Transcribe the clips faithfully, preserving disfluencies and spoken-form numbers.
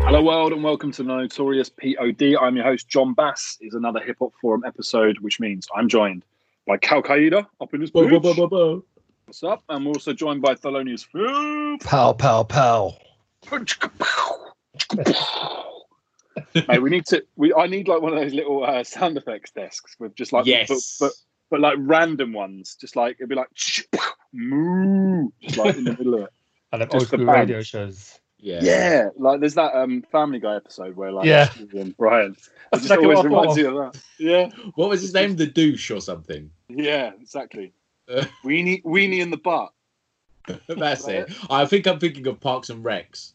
Hello world and welcome to Notorious P O D. I'm your host John Bass. It's another Hip Hop Forum episode, which means I'm joined by Cal Qaeda up in this booth. What's up? And we're also joined by Thelonious Foo. Pow, pow, pow. Mate, we need to. We I need like one of those little uh, sound effects desks with just like yes, but, but but like random ones. Just like it'd be like moo, just like in the middle of it. And then old school radio shows. Yeah, yeah. Like there's that um Family Guy episode where like yeah, and Brian. It just always reminds you of that. Yeah. What was his name? The Douche or something. Yeah, exactly. Uh, weenie, weenie in the butt. That's it. I think I'm thinking of Parks and Recs.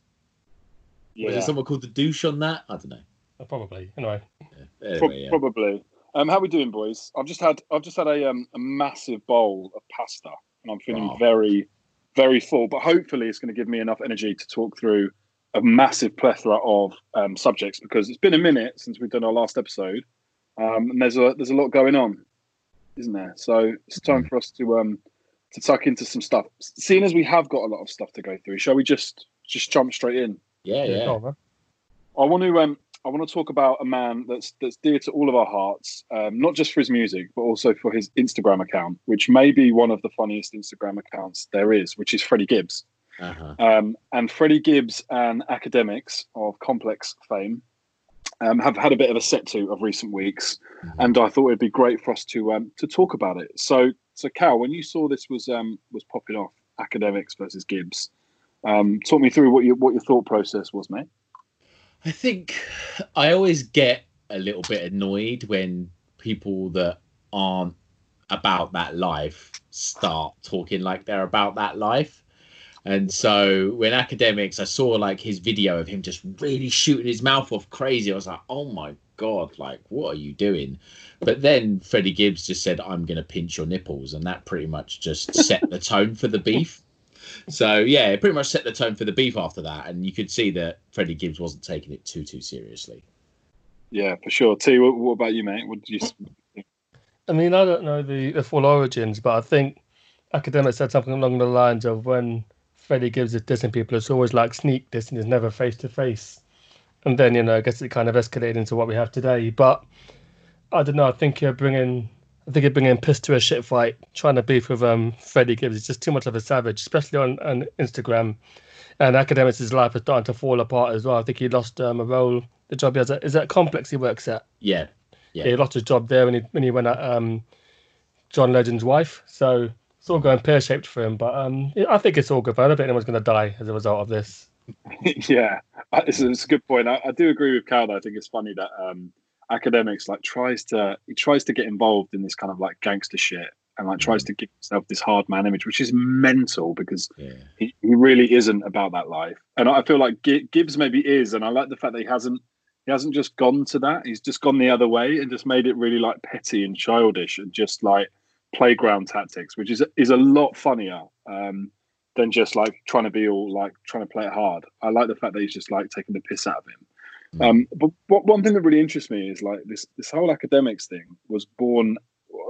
Yeah. Was there someone called the Douche on that? I don't know. Uh, probably. Anyway. Yeah. anyway Pro yeah. Probably. Um, how we doing, boys? I've just had I've just had a um a massive bowl of pasta, and I'm feeling wow. very, very full. But hopefully, it's going to give me enough energy to talk through a massive plethora of um subjects, because it's been a minute since we've done our last episode, um, and there's a there's a lot going on, isn't there? So it's time for us to um to tuck into some stuff. Seeing as we have got a lot of stuff to go through, shall we just just jump straight in? Yeah, yeah. yeah. On, I want to um, I want to talk about a man that's that's dear to all of our hearts, um, not just for his music, but also for his Instagram account, which may be one of the funniest Instagram accounts there is, which is Freddie Gibbs. Uh-huh. Um, and Freddie Gibbs and Akademiks of Complex fame um, have had a bit of a set to of recent weeks, mm-hmm. and I thought it'd be great for us to um, to talk about it. So, so Cal, when you saw this was um, was popping off, Akademiks versus Gibbs. Um, talk me through what your what your thought process was, mate. I think I always get a little bit annoyed when people that aren't about that life start talking like they're about that life. And so when Akademiks, I saw like his video of him just really shooting his mouth off crazy. I was like, oh my God, like, what are you doing? But then Freddie Gibbs just said, I'm going to pinch your nipples. And that pretty much just set the tone for the beef. So, yeah, it pretty much set the tone for the beef after that. And you could see that Freddie Gibbs wasn't taking it too, too seriously. Yeah, for sure. T, what, what about you, mate? What did you think? I mean, I don't know the, the full origins, but I think Akademiks said something along the lines of when Freddie Gibbs is dissing people, it's always like sneak dissing, it's never face-to-face. And then, you know, I guess it kind of escalated into what we have today. But I don't know, I think you're bringing... I think he'd bring in piss to a shit fight, trying to beef with um, Freddie Gibbs. He's just too much of a savage, especially on, on Instagram. And Akademiks' life is starting to fall apart as well. I think he lost um, a role, the job he has at, is that Complex he works at? Yeah. yeah. yeah he lost his job there when he, when he went at um, John Legend's wife. So it's all going pear-shaped for him. But um, I think it's all good. I don't think anyone's going to die as a result of this. yeah, it's, it's a good point. I, I do agree with Cal. I think it's funny that... Um, Akademiks like tries to he tries to get involved in this kind of like gangster shit and like tries to give himself this hard man image, which is mental because yeah. he, he really isn't about that life. And I feel like Gibbs maybe is, and I like the fact that he hasn't he hasn't just gone to that. He's just gone the other way and just made it really like petty and childish and just like playground tactics, which is is a lot funnier um, than just like trying to be all like trying to play it hard. I like the fact that he's just like taking the piss out of him. Um, but what, one thing that really interests me is like this this whole Akademiks thing was born,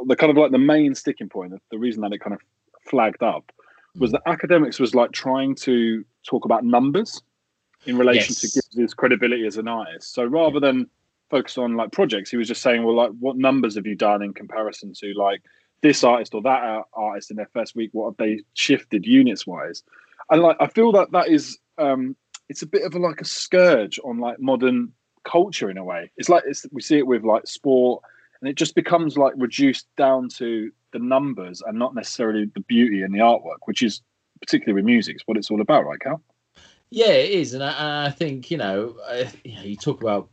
the kind of like the main sticking point, the, the reason that it kind of flagged up was that Akademiks was like trying to talk about numbers in relation yes. to Gibbs' credibility as an artist. So rather yeah. than focus on like projects, he was just saying, well, like what numbers have you done in comparison to like this artist or that artist in their first week? What have they shifted units wise? And like I feel that that is... Um, it's a bit of a, like a scourge on like modern culture in a way. It's like it's, we see it with like sport, and it just becomes like reduced down to the numbers and not necessarily the beauty and the artwork, which is particularly with music, it's what it's all about, right, Cal? Yeah, it is, and I, I think you know, uh, you know, you talk about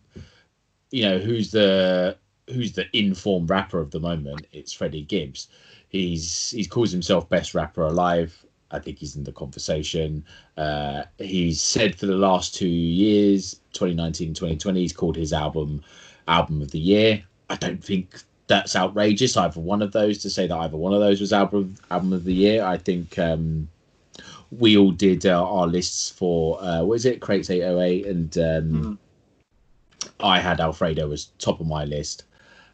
you know who's the who's the informed rapper of the moment. It's Freddie Gibbs. He's he calls himself best rapper alive. I think he's in the conversation. Uh, he's said for the last two years, twenty nineteen, twenty twenty, he's called his album Album of the Year. I don't think that's outrageous, either one of those, to say that either one of those was Album, album of the Year. I think um, we all did uh, our lists for, uh, what is it, Crates eight oh eight, and um, mm. I had Alfredo as top of my list.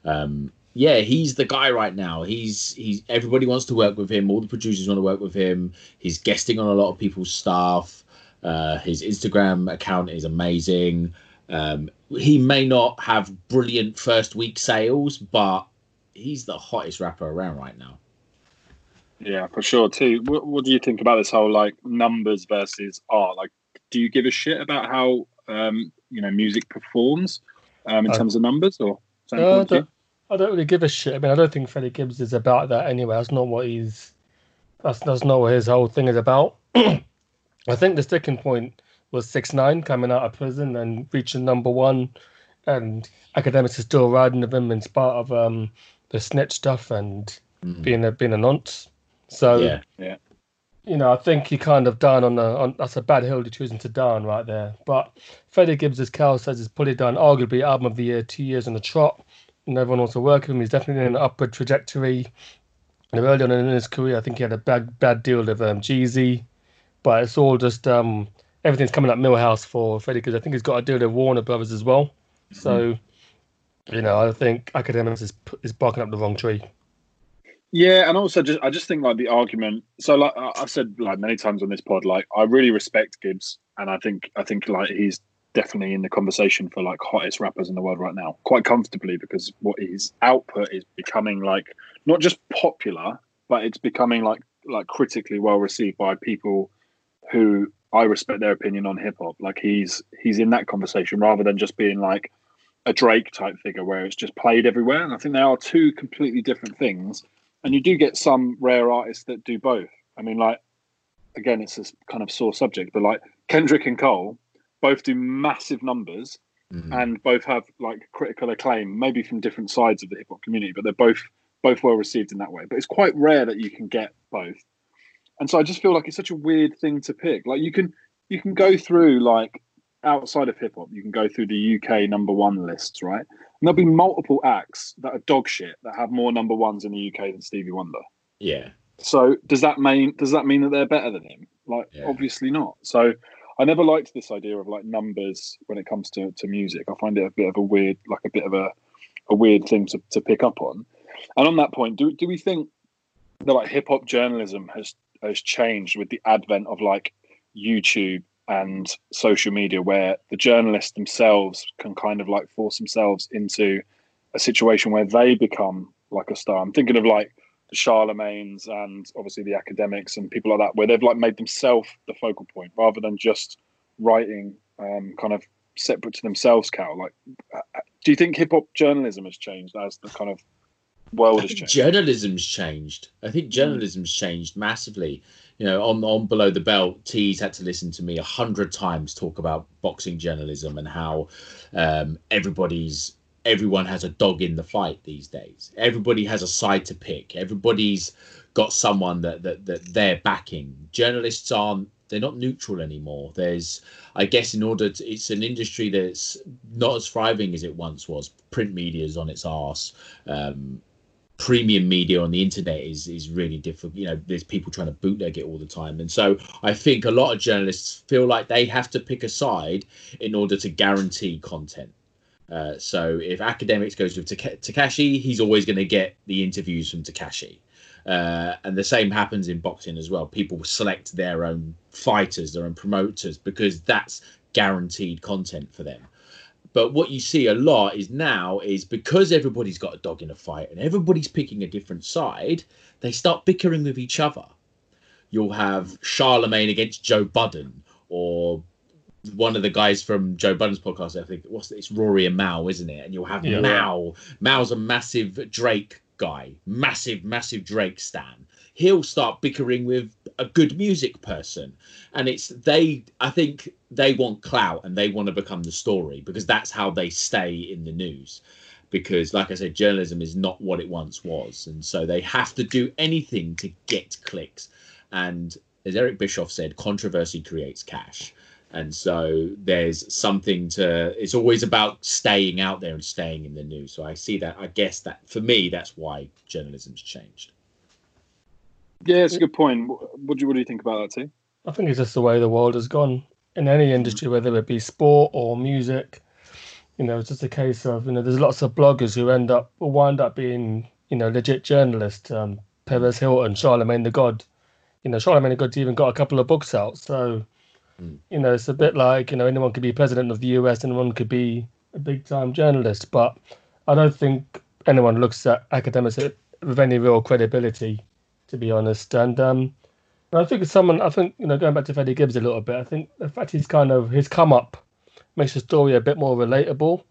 Um, yeah, he's the guy right now. He's he's everybody wants to work with him. All the producers want to work with him. He's guesting on a lot of people's stuff. Uh, his Instagram account is amazing. Um, he may not have brilliant first week sales, but he's the hottest rapper around right now. Yeah, for sure too. What, what do you think about this whole like numbers versus art? Like, do you give a shit about how um, you know music performs um, in uh, terms of numbers, or? Uh, I, don't, I don't really give a shit. I mean, I don't think Freddie Gibbs is about that anyway. That's not what he's. That's that's not what his whole thing is about. I think the sticking point was six nine coming out of prison and reaching number one, and Akademiks is still riding with him in spite of um, the snitch stuff and mm. being a being a nonce. So yeah, yeah, you know, I think he kind of done on the on. That's a bad hill to choosing to die on right there. But Freddie Gibbs, as Cal says, is probably done arguably album of the year two years on the trot, and everyone wants to work with him. He's definitely in an upward trajectory. And early on in his career, I think he had a bad bad deal with um, Jay-Z. But it's all just um, everything's coming up Millhouse for Freddie Gibbs. I think he's got to deal with Warner Brothers as well. Mm-hmm. So, you know, I think Akademiks is is barking up the wrong tree. Yeah, and also just I just think like the argument. So like I've said like many times on this pod, like I really respect Gibbs, and I think I think like he's definitely in the conversation for like hottest rappers in the world right now, quite comfortably, because what his output is becoming like not just popular, but it's becoming like like critically well received by people who I respect their opinion on hip hop. Like he's he's in that conversation rather than just being like a Drake type figure where it's just played everywhere. And I think they are two completely different things. And you do get some rare artists that do both. I mean, like, again, it's a kind of sore subject, but like Kendrick and Cole both do massive numbers mm-hmm. and both have like critical acclaim, maybe from different sides of the hip hop community, but they're both both well received in that way. But it's quite rare that you can get both. And so I just feel like it's such a weird thing to pick. Like you can you can go through like outside of hip hop, you can go through the U K number one lists, right? And there'll be multiple acts that are dog shit that have more number ones in the U K than Stevie Wonder. Yeah. So does that mean does that mean that they're better than him? Like yeah. Obviously not. So I never liked this idea of like numbers when it comes to, to music. I find it a bit of a weird, like a bit of a, a weird thing to, to pick up on. And on that point, do do we think that like hip hop journalism has has changed with the advent of like YouTube and social media, where the journalists themselves can kind of like force themselves into a situation where they become like a star? I'm thinking of like the Charlemagne's and obviously the Akademiks and people like that, where they've like made themselves the focal point rather than just writing um, kind of separate to themselves. Cal, like, do you think hip hop journalism has changed as the kind of world has changed? Journalism's changed. I think journalism's changed massively. You know, on on Below the Belt, T's had to listen to me a hundred times talk about boxing journalism and how um, everybody's everyone has a dog in the fight these days. Everybody has a side to pick. Everybody's got someone that that that they're backing. Journalists aren't. They're not neutral anymore. There's, I guess, in order to, it's an industry that's not as thriving as it once was. Print media's on its arse. Um, premium media on the internet is is really difficult. You know, there's people trying to bootleg it all the time, and so I think a lot of journalists feel like they have to pick a side in order to guarantee content. Uh, so if Akademiks goes with Takashi, he's always going to get the interviews from Takashi, uh, and the same happens in boxing as well. People select their own fighters, their own promoters, because that's guaranteed content for them. But what you see a lot is now is because everybody's got a dog in a fight and everybody's picking a different side, they start bickering with each other. You'll have Charlemagne against Joe Budden, or one of the guys from Joe Budden's podcast, I think, what's it's Rory and Mal, isn't it? And you'll have yeah. Mal. Mal's a massive Drake guy, massive, massive Drake stan. He'll start bickering with a good music person. And it's they, I think they want clout and they want to become the story because that's how they stay in the news. Because, like I said, journalism is not what it once was. And so they have to do anything to get clicks. And as Eric Bischoff said, controversy creates cash. And so there's something to, it's always about staying out there and staying in the news. So I see that, I guess that for me, that's why journalism's changed. Yeah, it's a good point. What do you, what do you think about that, T? I think it's just the way the world has gone in any industry, whether it be sport or music. you know, it's just a case of, you know, there's lots of bloggers who end up, or wind up being, you know, legit journalists. Um, Perez Hilton, Charlemagne the God. You know, Charlemagne the God's even got a couple of books out. So, mm. you know, it's a bit like, you know, anyone could be president of the U S, anyone could be a big-time journalist. But I don't think anyone looks at academics with any real credibility, to be honest. And um, I think it's someone, I think, you know, going back to Freddie Gibbs a little bit, I think the fact he's kind of, his come-up makes the story a bit more relatable.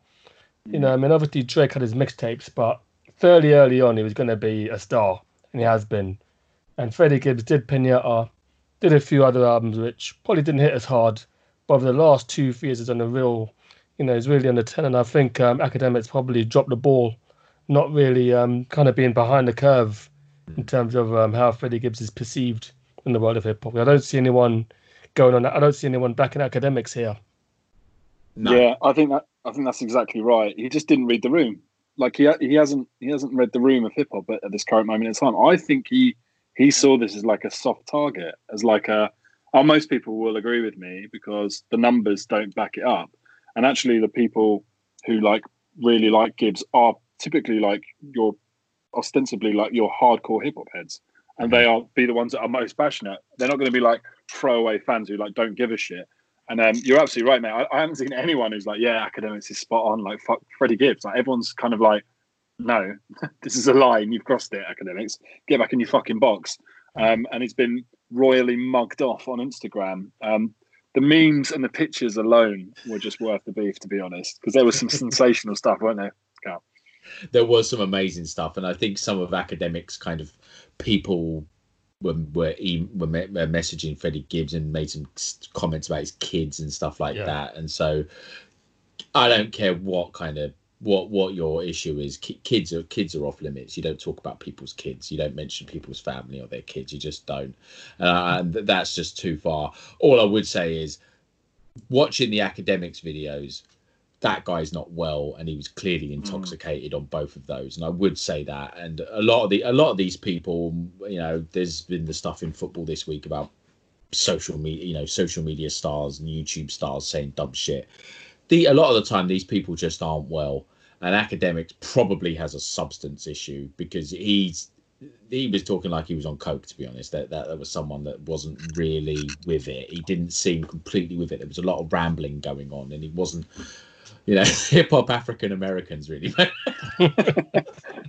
You know, I mean, obviously Drake had his mixtapes, but fairly early on he was going to be a star, and he has been. And Freddie Gibbs did Pinata, did a few other albums which probably didn't hit as hard, but over the last two, three years he's on a real, you know, he's really on the ten, and I think um, academics probably dropped the ball, not really um, kind of being behind the curve in terms of um, how Freddie Gibbs is perceived in the world of hip-hop. I don't see anyone going on, I don't see anyone backing academics here. No. Yeah, I think that I think that's exactly right. He just didn't read the room. Like he he hasn't he hasn't read the room of hip hop at, at this current moment in time. I think he he saw this as like a soft target, as like a. Oh, most people will agree with me because the numbers don't back it up, and actually the people who like really like Gibbs are typically like your ostensibly like your hardcore hip hop heads, and they are be the ones that are most passionate. They're not going to be like throwaway fans who like don't give a shit. And um, you're absolutely right, mate. I, I haven't seen anyone who's like, yeah, academics is spot on, like, fuck Freddie Gibbs. Like, everyone's kind of like, no, this is a line. You've crossed it, academics. Get back in your fucking box. Um, and it's been royally mugged off on Instagram. Um, the memes and the pictures alone were just worth the beef, to be honest, because there was some sensational stuff, weren't there, Carl? There was some amazing stuff. And I think some of academics kind of people... Were, were were messaging Freddie Gibbs and made some comments about his kids and stuff like yeah. that. And so I don't care what kind of what what your issue is. Kids are kids are off limits. You don't talk about people's kids. You don't mention people's family or their kids. You just don't. Uh, and that's just too far. All I would say is watching the academics videos. That guy's not well, and he was clearly intoxicated mm. on both of those. And I would say that. And a lot of the a lot of these people, you know, there's been the stuff in football this week about social media, you know, social media stars and YouTube stars saying dumb shit. The a lot of the time, these people just aren't well. And academics probably has a substance issue because he's he was talking like he was on coke. To be honest, that that, that was someone that wasn't really with it. He didn't seem completely with it. There was a lot of rambling going on, and he wasn't. You know, hip hop African Americans really.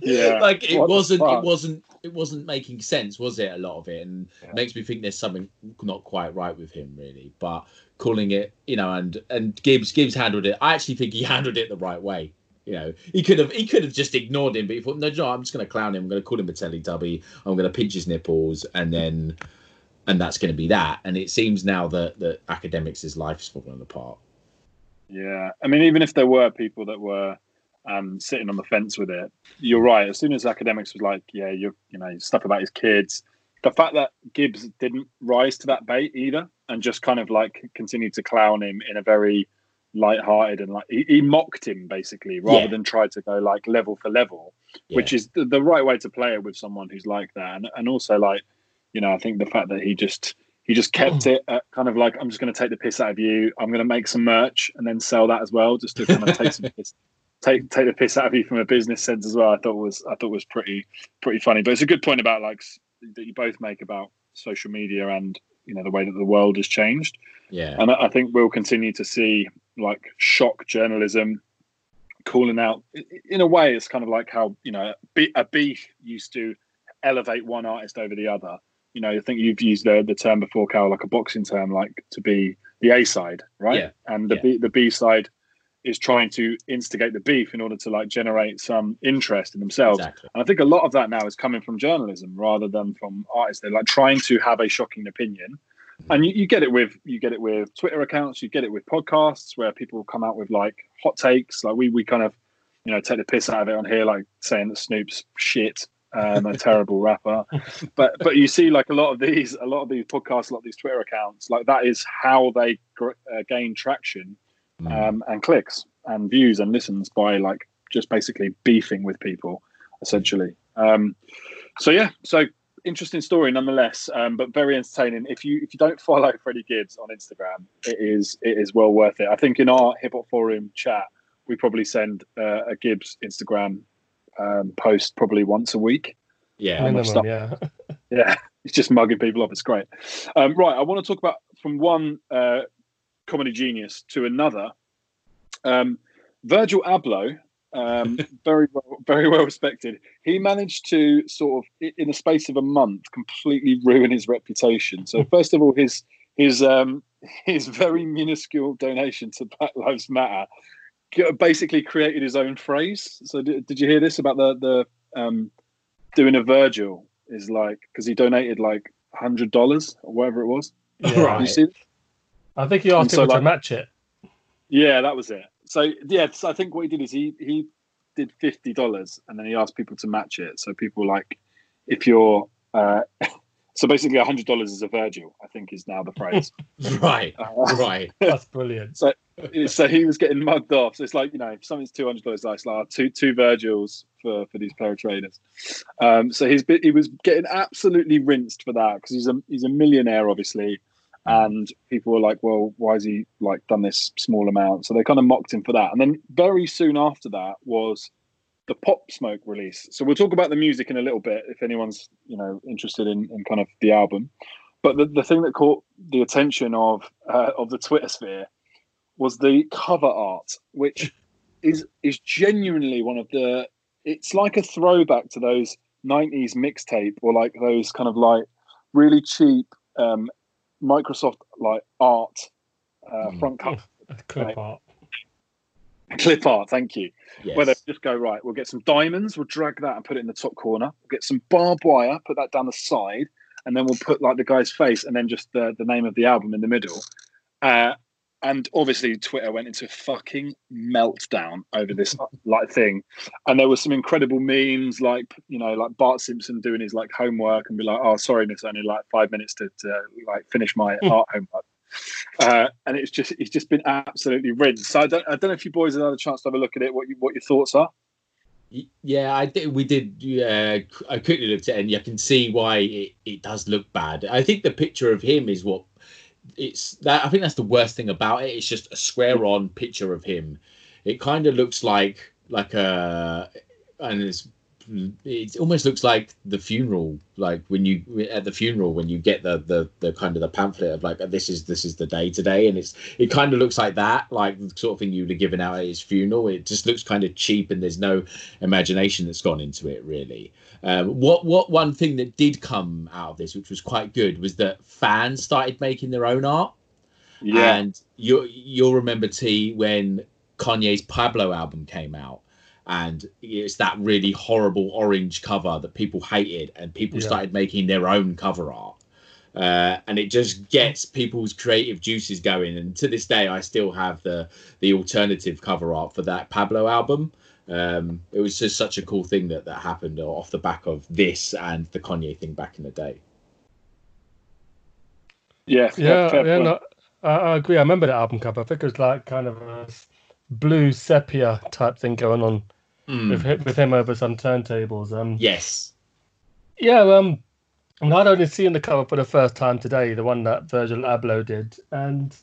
yeah. Like it what wasn't, it wasn't, it wasn't making sense, was it? A lot of it, and yeah. makes me think there's something not quite right with him, really. But calling it, you know, and and Gibbs Gibbs handled it. I actually think he handled it the right way. You know, he could have he could have just ignored him, but he thought, no, no, I'm just going to clown him. I'm going to call him a Teletubby. I'm going to pinch his nipples, and then, and that's going to be that. And it seems now that that academics' life's fallen apart. Yeah, I mean, even if there were people that were um, sitting on the fence with it, you're right. As soon as academics was like, yeah, you you know, stuff about his kids, the fact that Gibbs didn't rise to that bait either and just kind of like continued to clown him in a very lighthearted and like he, he mocked him basically rather yeah. than try to go like level for level, yeah. which is the, the right way to play it with someone who's like that. And, and also like, you know, I think the fact that he just... He just kept it at kind of like, I'm just going to take the piss out of you. I'm going to make some merch and then sell that as well, just to kind of take some piss, take take the piss out of you from a business sense as well. I thought was I thought was pretty pretty funny, but it's a good point about like that you both make about social media and you know the way that the world has changed. Yeah, and I think we'll continue to see like shock journalism, calling out. In a way, it's kind of like how you know a beef used to elevate one artist over the other. You know, I think you've used the, the term before, Carl, like a boxing term, like to be the A side, right? Yeah. And the yeah. B, the B side is trying to instigate the beef in order to like generate some interest in themselves. Exactly. And I think a lot of that now is coming from journalism rather than from artists. They're like trying to have a shocking opinion, mm-hmm. and you, you get it with you get it with Twitter accounts, you get it with podcasts where people come out with like hot takes. Like we we kind of you know take the piss out of it on here, like saying that Snoop's shit. um a terrible rapper, but but you see like a lot of these a lot of these podcasts, a lot of these Twitter accounts, like that is how they gr uh, gain traction um mm. and clicks and views and listens by like just basically beefing with people essentially. Um so yeah, so interesting story nonetheless, um but very entertaining. If you if you don't follow Freddie Gibbs on Instagram, it is it is well worth it. I think in our hip hop forum chat we probably send uh, a Gibbs Instagram um, post probably once a week. Yeah, minimum, yeah. Yeah, he's just mugging people up. It's great. Um, right, I want to talk about from one uh, comedy genius to another. Um, Virgil Abloh, um, very well, very well respected. He managed to sort of, in the space of a month, completely ruin his reputation. So first of all, his his um, his very minuscule donation to Black Lives Matter basically created his own phrase. So did, did you hear this about the the um, doing a Virgil is like, because he donated like one hundred dollars or whatever it was. Yeah. Right. You see that? I think he asked people so, like, to match it. Yeah, that was it. So, yeah, so I think what he did is he, he did fifty dollars and then he asked people to match it. So people like, if you're... Uh, so basically one hundred dollars is a Virgil, I think is now the phrase. Right, uh, right. That's brilliant. So so he was getting mugged off. So it's like, you know, if something's two hundred dollars, it's like two, two Virgils for, for these paratrainers. Um, so he's he was getting absolutely rinsed for that because he's a, he's a millionaire, obviously. And people were like, well, why has he like done this small amount? So they kind of mocked him for that. And then very soon after that was the Pop Smoke release. So we'll talk about the music in a little bit if anyone's, you know, interested in, in kind of the album. But the, the thing that caught the attention of uh, of the Twitter sphere was the cover art, which is is genuinely one of the, it's like a throwback to those nineties mixtape or like those kind of like really cheap um Microsoft like art uh, mm. front cover clip right? art clip art thank you yes. Where they just go, right, we'll get some diamonds, we'll drag that and put it in the top corner, we'll get some barbed wire, put that down the side, and then we'll put like the guy's face and then just the, the name of the album in the middle. Uh, and obviously Twitter went into fucking meltdown over this like thing, and there were some incredible memes, like, you know, like Bart Simpson doing his like homework and be like, oh sorry miss, only like five minutes to, to like finish my art homework. Uh, and it's just it's just been absolutely rinsed. So I don't I don't know if you boys have had a chance to have a look at it, what you, what your thoughts are. Yeah, I did. We did. Uh, I quickly looked at it, and you can see why it, it does look bad. I think the picture of him is what. It's that I think that's the worst thing about it. It's just a square on picture of him. It kind of looks like like a, and it's it almost looks like the funeral, like when you at the funeral when you get the the the kind of the pamphlet of like, this is this is the day today, and it's it kind of looks like that, like the sort of thing you'd have given out at his funeral. It just looks kind of cheap, and there's no imagination that's gone into it really. Um, what what one thing that did come out of this, which was quite good, was that fans started making their own art. Yeah, and you you'll remember T when Kanye's Pablo album came out. And it's that really horrible orange cover that people hated, and people yeah. started making their own cover art. Uh, and it just gets people's creative juices going. And to this day, I still have the the alternative cover art for that Pablo album. Um, it was just such a cool thing that that happened off the back of this and the Kanye thing back in the day. Yeah, yeah, fair, fair yeah no, I, I agree. I remember that album cover. I think it was like kind of a blue sepia type thing going on. Mm. With, with him over some turntables. Um, yes. Yeah, um, I'd only seen the cover for the first time today, the one that Virgil Abloh did, and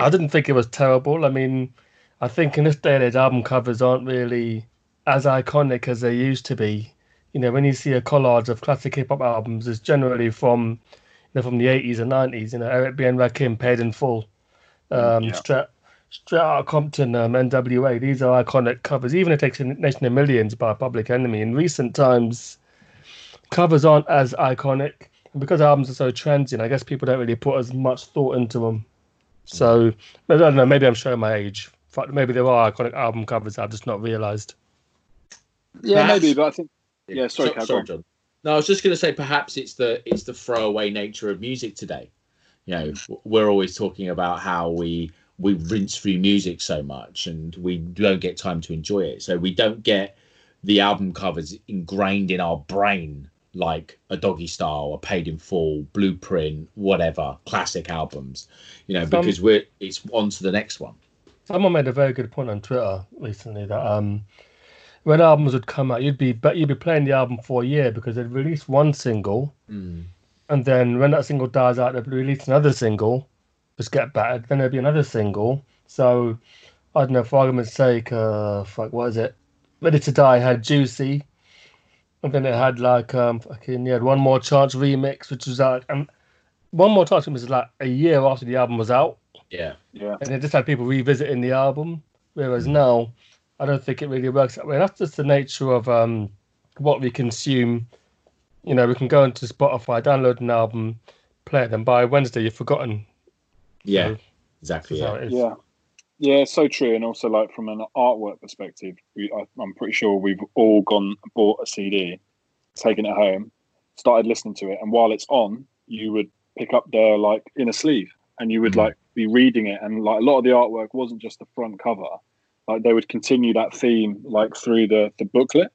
I didn't think it was terrible. I mean, I think in this day and age, album covers aren't really as iconic as they used to be. You know, when you see a collage of classic hip-hop albums, it's generally from, you know, from the eighties and nineties, you know, Eric B and Rakim, Paid in Full, um, yeah. Straight Out of Compton, um, N W A, these are iconic covers. Even if it takes a Nation of Millions by Public Enemy, in recent times, covers aren't as iconic. And because albums are so transient, I guess people don't really put as much thought into them. So, I don't know, maybe I'm showing my age. Maybe there are iconic album covers I've just not realised. Yeah, perhaps, maybe, but I think... Yeah, sorry, so, Cal, sorry John. No, I was just going to say perhaps it's the it's the throwaway nature of music today. You know, we're always talking about how we... we rinse through music so much and we don't get time to enjoy it. So we don't get the album covers ingrained in our brain, like a Doggy Style, a Paid in Full, Blueprint, whatever, classic albums, you know, Some, because we're, it's on to the next one. Someone made a very good point on Twitter recently that um, when albums would come out, you'd be, you'd be playing the album for a year because they'd release one single. Mm. And then when that single dies out, they'd release another single. Just get battered, then there'll be another single. So I don't know, for argument's sake, uh, fuck, what is it? Ready to Die had Juicy, and then it had like, um, fucking, yeah, One More Chance remix, which was like, um, One More Chance remix was like a year after the album was out. Yeah, yeah. And it just had people revisiting the album, whereas mm. now, I don't think it really works that way. That's just the nature of um, what we consume. You know, we can go into Spotify, download an album, play it, and by Wednesday you've forgotten. Yeah, so, exactly. Yeah. yeah, yeah, so true. And also, like from an artwork perspective, we, I, I'm pretty sure we've all gone bought a C D, taken it home, started listening to it, and while it's on, you would pick up the like inner sleeve, and you would mm-hmm. like be reading it, and like a lot of the artwork wasn't just the front cover. Like they would continue that theme like through the the booklet,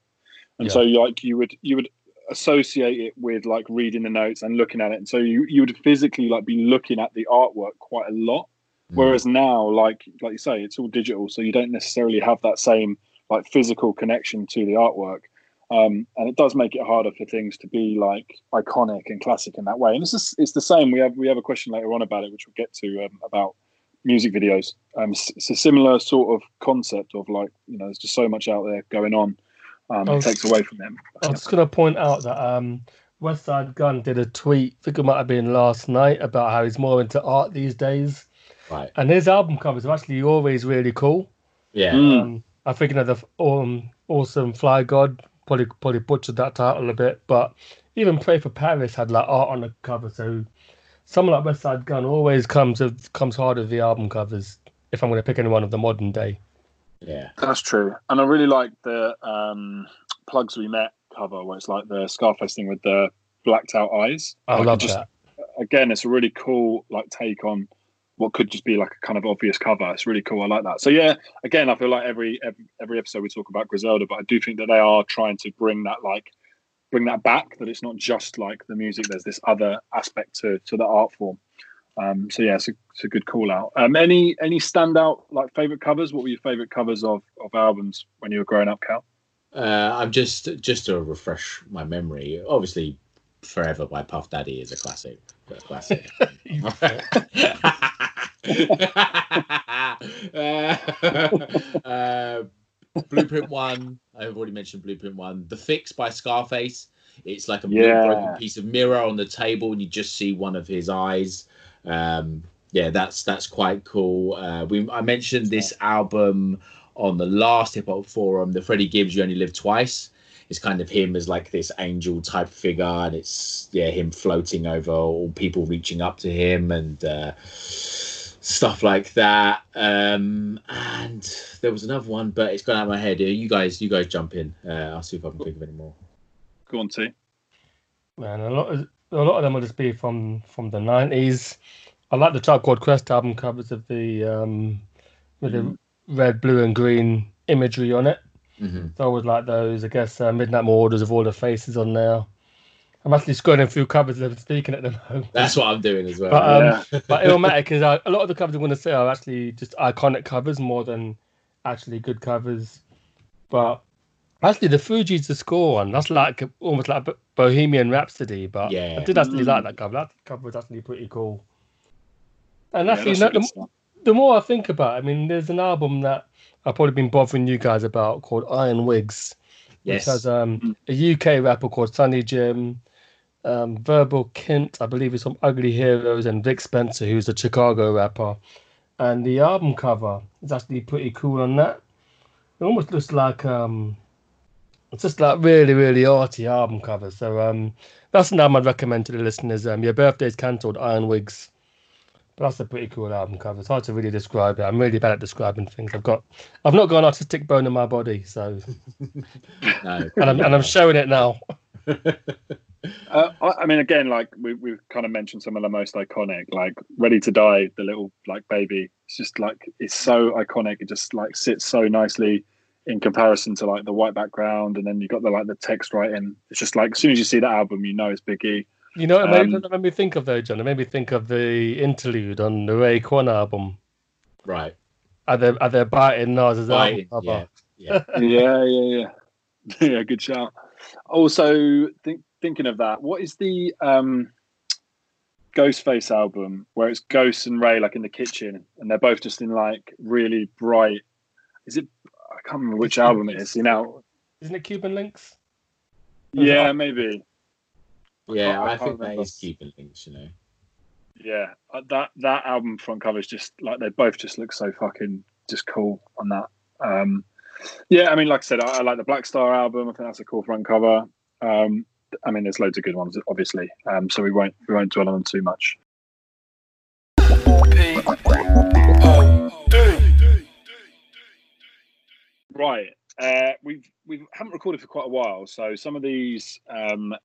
and yeah. so like you would you would. associate it with like reading the notes and looking at it, and so you you would physically like be looking at the artwork quite a lot, mm. whereas now like like you say, it's all digital, so you don't necessarily have that same like physical connection to the artwork, um and it does make it harder for things to be like iconic and classic in that way. And it's just, it's the same, we have we have a question later on about it which we'll get to, um, about music videos. Um it's a similar sort of concept of like, you know, there's just so much out there going on. Um, was, it takes away from them. I was just going to point out that um, Westside Gunn did a tweet, I think it might have been last night, about how he's more into art these days. Right. And his album covers are actually always really cool. Yeah. Mm. Um, I'm thinking of the um, awesome Fly God, probably, probably butchered that title a bit, but even Pray for Paris had like art on the cover. So someone like Westside Gunn always comes, comes hard with the album covers, if I'm going to pick anyone of the modern day. Yeah, that's true. And I really like the um Plugs We Met cover, where it's like the Scarface thing with the blacked out eyes. I like love just, that. Again, it's a really cool like take on what could just be like a kind of obvious cover. It's really cool. I like that. So yeah, again, I feel like every every, every episode we talk about Griselda, but I do think that they are trying to bring that like bring that back, that it's not just like the music, there's this other aspect to to the art form. Um, so yeah, it's a, it's a good call out. Um, any any standout like favorite covers? What were your favorite covers of, of albums when you were growing up, Cal? Uh, I'm just just to refresh my memory. Obviously, Forever by Puff Daddy is a classic. A classic. uh, uh, Blueprint One. I've already mentioned Blueprint One. The Fix by Scarface. It's like a yeah. broken piece of mirror on the table, and you just see one of his eyes. Um, yeah, that's that's quite cool. Uh, we I mentioned this album on the last Hip Hop Forum, the Freddie Gibbs You Only Live Twice. It's kind of him as like this angel type figure, and it's yeah him floating over, all people reaching up to him and uh, stuff like that. Um, and there was another one, but it's gone out of my head. You guys, you guys jump in. Uh, I'll see if I can think of any more. Go on, T. Man, a lot of. A lot of them will just be from, from the nineties. I like the Tribe Called Quest album covers of the um, with mm-hmm. the red, blue, and green imagery on it. Mm-hmm. So I always like those. I guess uh, Midnight Marauders of all the faces on there. I'm actually scrolling through covers and speaking at them. That's what I'm doing as well. But, um, but Illmatic is uh, a lot of the covers I want to say are actually just iconic covers more than actually good covers. But actually, the Fugees, the score one, that's like almost like Bohemian Rhapsody, but yeah. I did actually mm. like that cover. That cover was actually pretty cool. And actually, yeah, no, the, the more I think about it, I mean, there's an album that I've probably been bothering you guys about called Iron Wigs, yes. which has um, a U K rapper called Sunny Jim, um, Verbal Kint, I believe is from Ugly Heroes, and Vic Spencer, who's a Chicago rapper. And the album cover is actually pretty cool on that. It almost looks like... Um, It's just like really, really arty album cover. So um, that's an album I'd recommend to the listeners. Um, Your Birthday's Cancelled, Iron Wigs. But that's a pretty cool album cover. It's hard to really describe it. I'm really bad at describing things. I've got, I've not got an artistic bone in my body, so. no. And I'm and I'm showing it now. uh, I, I mean, again, like we, we've kind of mentioned some of the most iconic, like Ready to Die, the little like baby. It's just like it's so iconic. It just like sits so nicely in comparison to like the white background, and then you got the like the text writing. It's just like as soon as you see that album, you know it's Big E. You know, it made, um, made me think of though, John. It made me think of the interlude on the Ray Kwan album. Right. Are they are they biting Nas's album cover? Yeah, yeah, yeah, yeah, yeah. yeah. Good shout. Also, think, thinking of that, what is the um, Ghostface album where it's Ghost and Ray like in the kitchen, and they're both just in like really bright is it? I can't remember which album it is. You know, isn't it Cuban Links? Yeah, maybe. Yeah, I, I think that is Cuban Links. You know. Yeah, that that album front cover is just like they both just look so fucking just cool on that. Um, yeah, I mean, like I said, I, I like the Black Star album. I think that's a cool front cover. Um, I mean, there's loads of good ones, obviously. Um, so we won't we won't dwell on them too much. Right, uh, we've we haven't recorded for quite a while, so some of these. Um,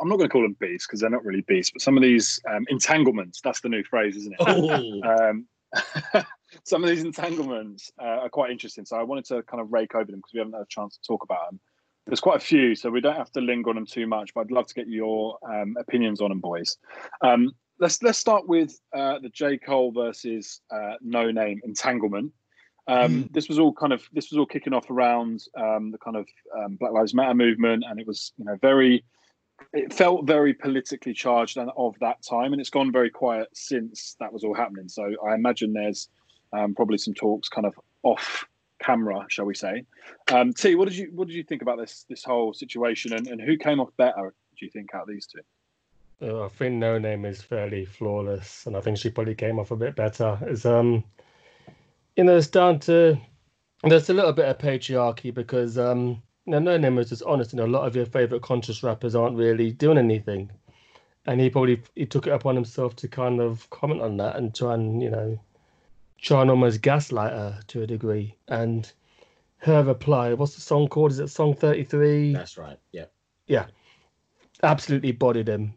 I'm not going to call them beefs because they're not really beefs, but some of these um, entanglements, that's the new phrase, isn't it? um, some of these entanglements uh, are quite interesting. So I wanted to kind of rake over them because we haven't had a chance to talk about them. There's quite a few, so we don't have to linger on them too much, but I'd love to get your um, opinions on them, boys. Um, let's let's start with uh, the J. Cole versus uh, No Name entanglement. Um, this was all kind of, this was all kicking off around um, the kind of um, Black Lives Matter movement. And it was, you know, very... it felt very politically charged and of that time, and it's gone very quiet since that was all happening. So I imagine there's um, probably some talks kind of off camera, shall we say. Um, T, what did you what did you think about this this whole situation, and, and who came off better, do you think, out of these two? Oh, I think No Name is fairly flawless, and I think she probably came off a bit better. It's, um, you know, it's down to, there's a little bit of patriarchy because... Um, Now, No Name was just honest, and you know, a lot of your favourite conscious rappers aren't really doing anything. And he probably he took it upon himself to kind of comment on that and try and, you know, try and almost gaslight her to a degree. And her reply, what's the song called? Is it song thirty-three? That's right, yeah. Yeah. Absolutely bodied him.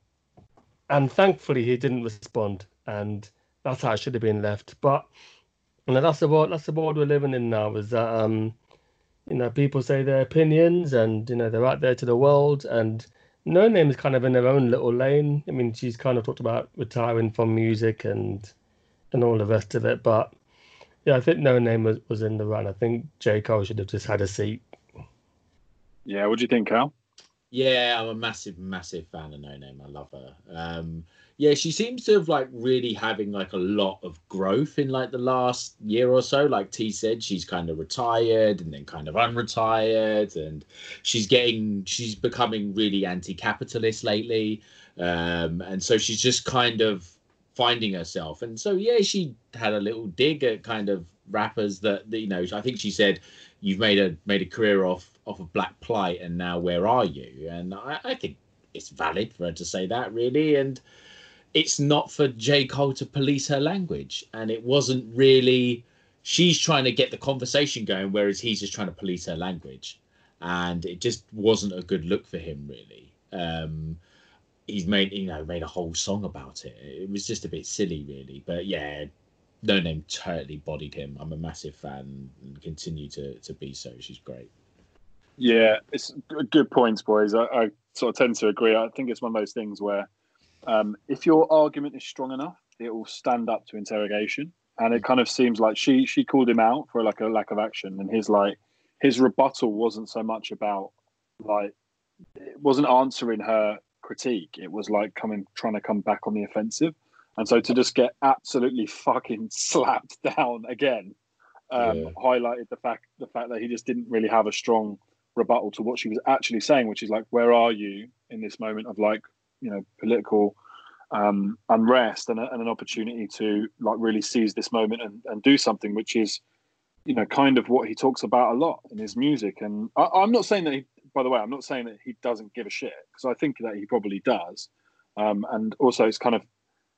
And thankfully, he didn't respond. And that's how it should have been left. But, you know, that's the world, that's the world we're living in now, is that... um. You know, people say their opinions and, you know, they're out there to the world, and No Name is kind of in their own little lane. I mean, she's kind of talked about retiring from music and and all the rest of it. But, yeah, I think No Name was, was in the run. I think J. Cole should have just had a seat. Yeah, what do you think, Cal? Yeah, I'm a massive, massive fan of No Name. I love her. Um, yeah, she seems to have, like, really having, like, a lot of growth in, like, the last year or so. Like T said, she's kind of retired and then kind of unretired, and she's getting, she's becoming really anti-capitalist lately. Um, and so she's just kind of finding herself. And so, yeah, she had a little dig at kind of rappers that, that you know, I think she said, you've made a made a career off off of black plight, and now where are you? And I, I think it's valid for her to say that, really. And it's not for J. Cole to police her language. And it wasn't really... she's trying to get the conversation going, whereas he's just trying to police her language. And it just wasn't a good look for him, really. Um, he's made, you know, made a whole song about it. It was just a bit silly, really. But, yeah... No Name totally bodied him. I'm a massive fan and continue to to be so. She's great. Yeah, it's good points, boys. I, I sort of tend to agree. I think it's one of those things where um, if your argument is strong enough, it will stand up to interrogation. And it kind of seems like she she called him out for like a lack of action, and his like his rebuttal wasn't so much about like it wasn't answering her critique. It was like coming trying to come back on the offensive. And so to just get absolutely fucking slapped down again um, yeah. highlighted the fact the fact that he just didn't really have a strong rebuttal to what she was actually saying, which is like, where are you in this moment of like, you know, political um, unrest and, a, and an opportunity to like really seize this moment and, and do something, which is, you know, kind of what he talks about a lot in his music. And I, I'm not saying that, he, by the way, I'm not saying that he doesn't give a shit, because I think that he probably does. Um, and also it's kind of,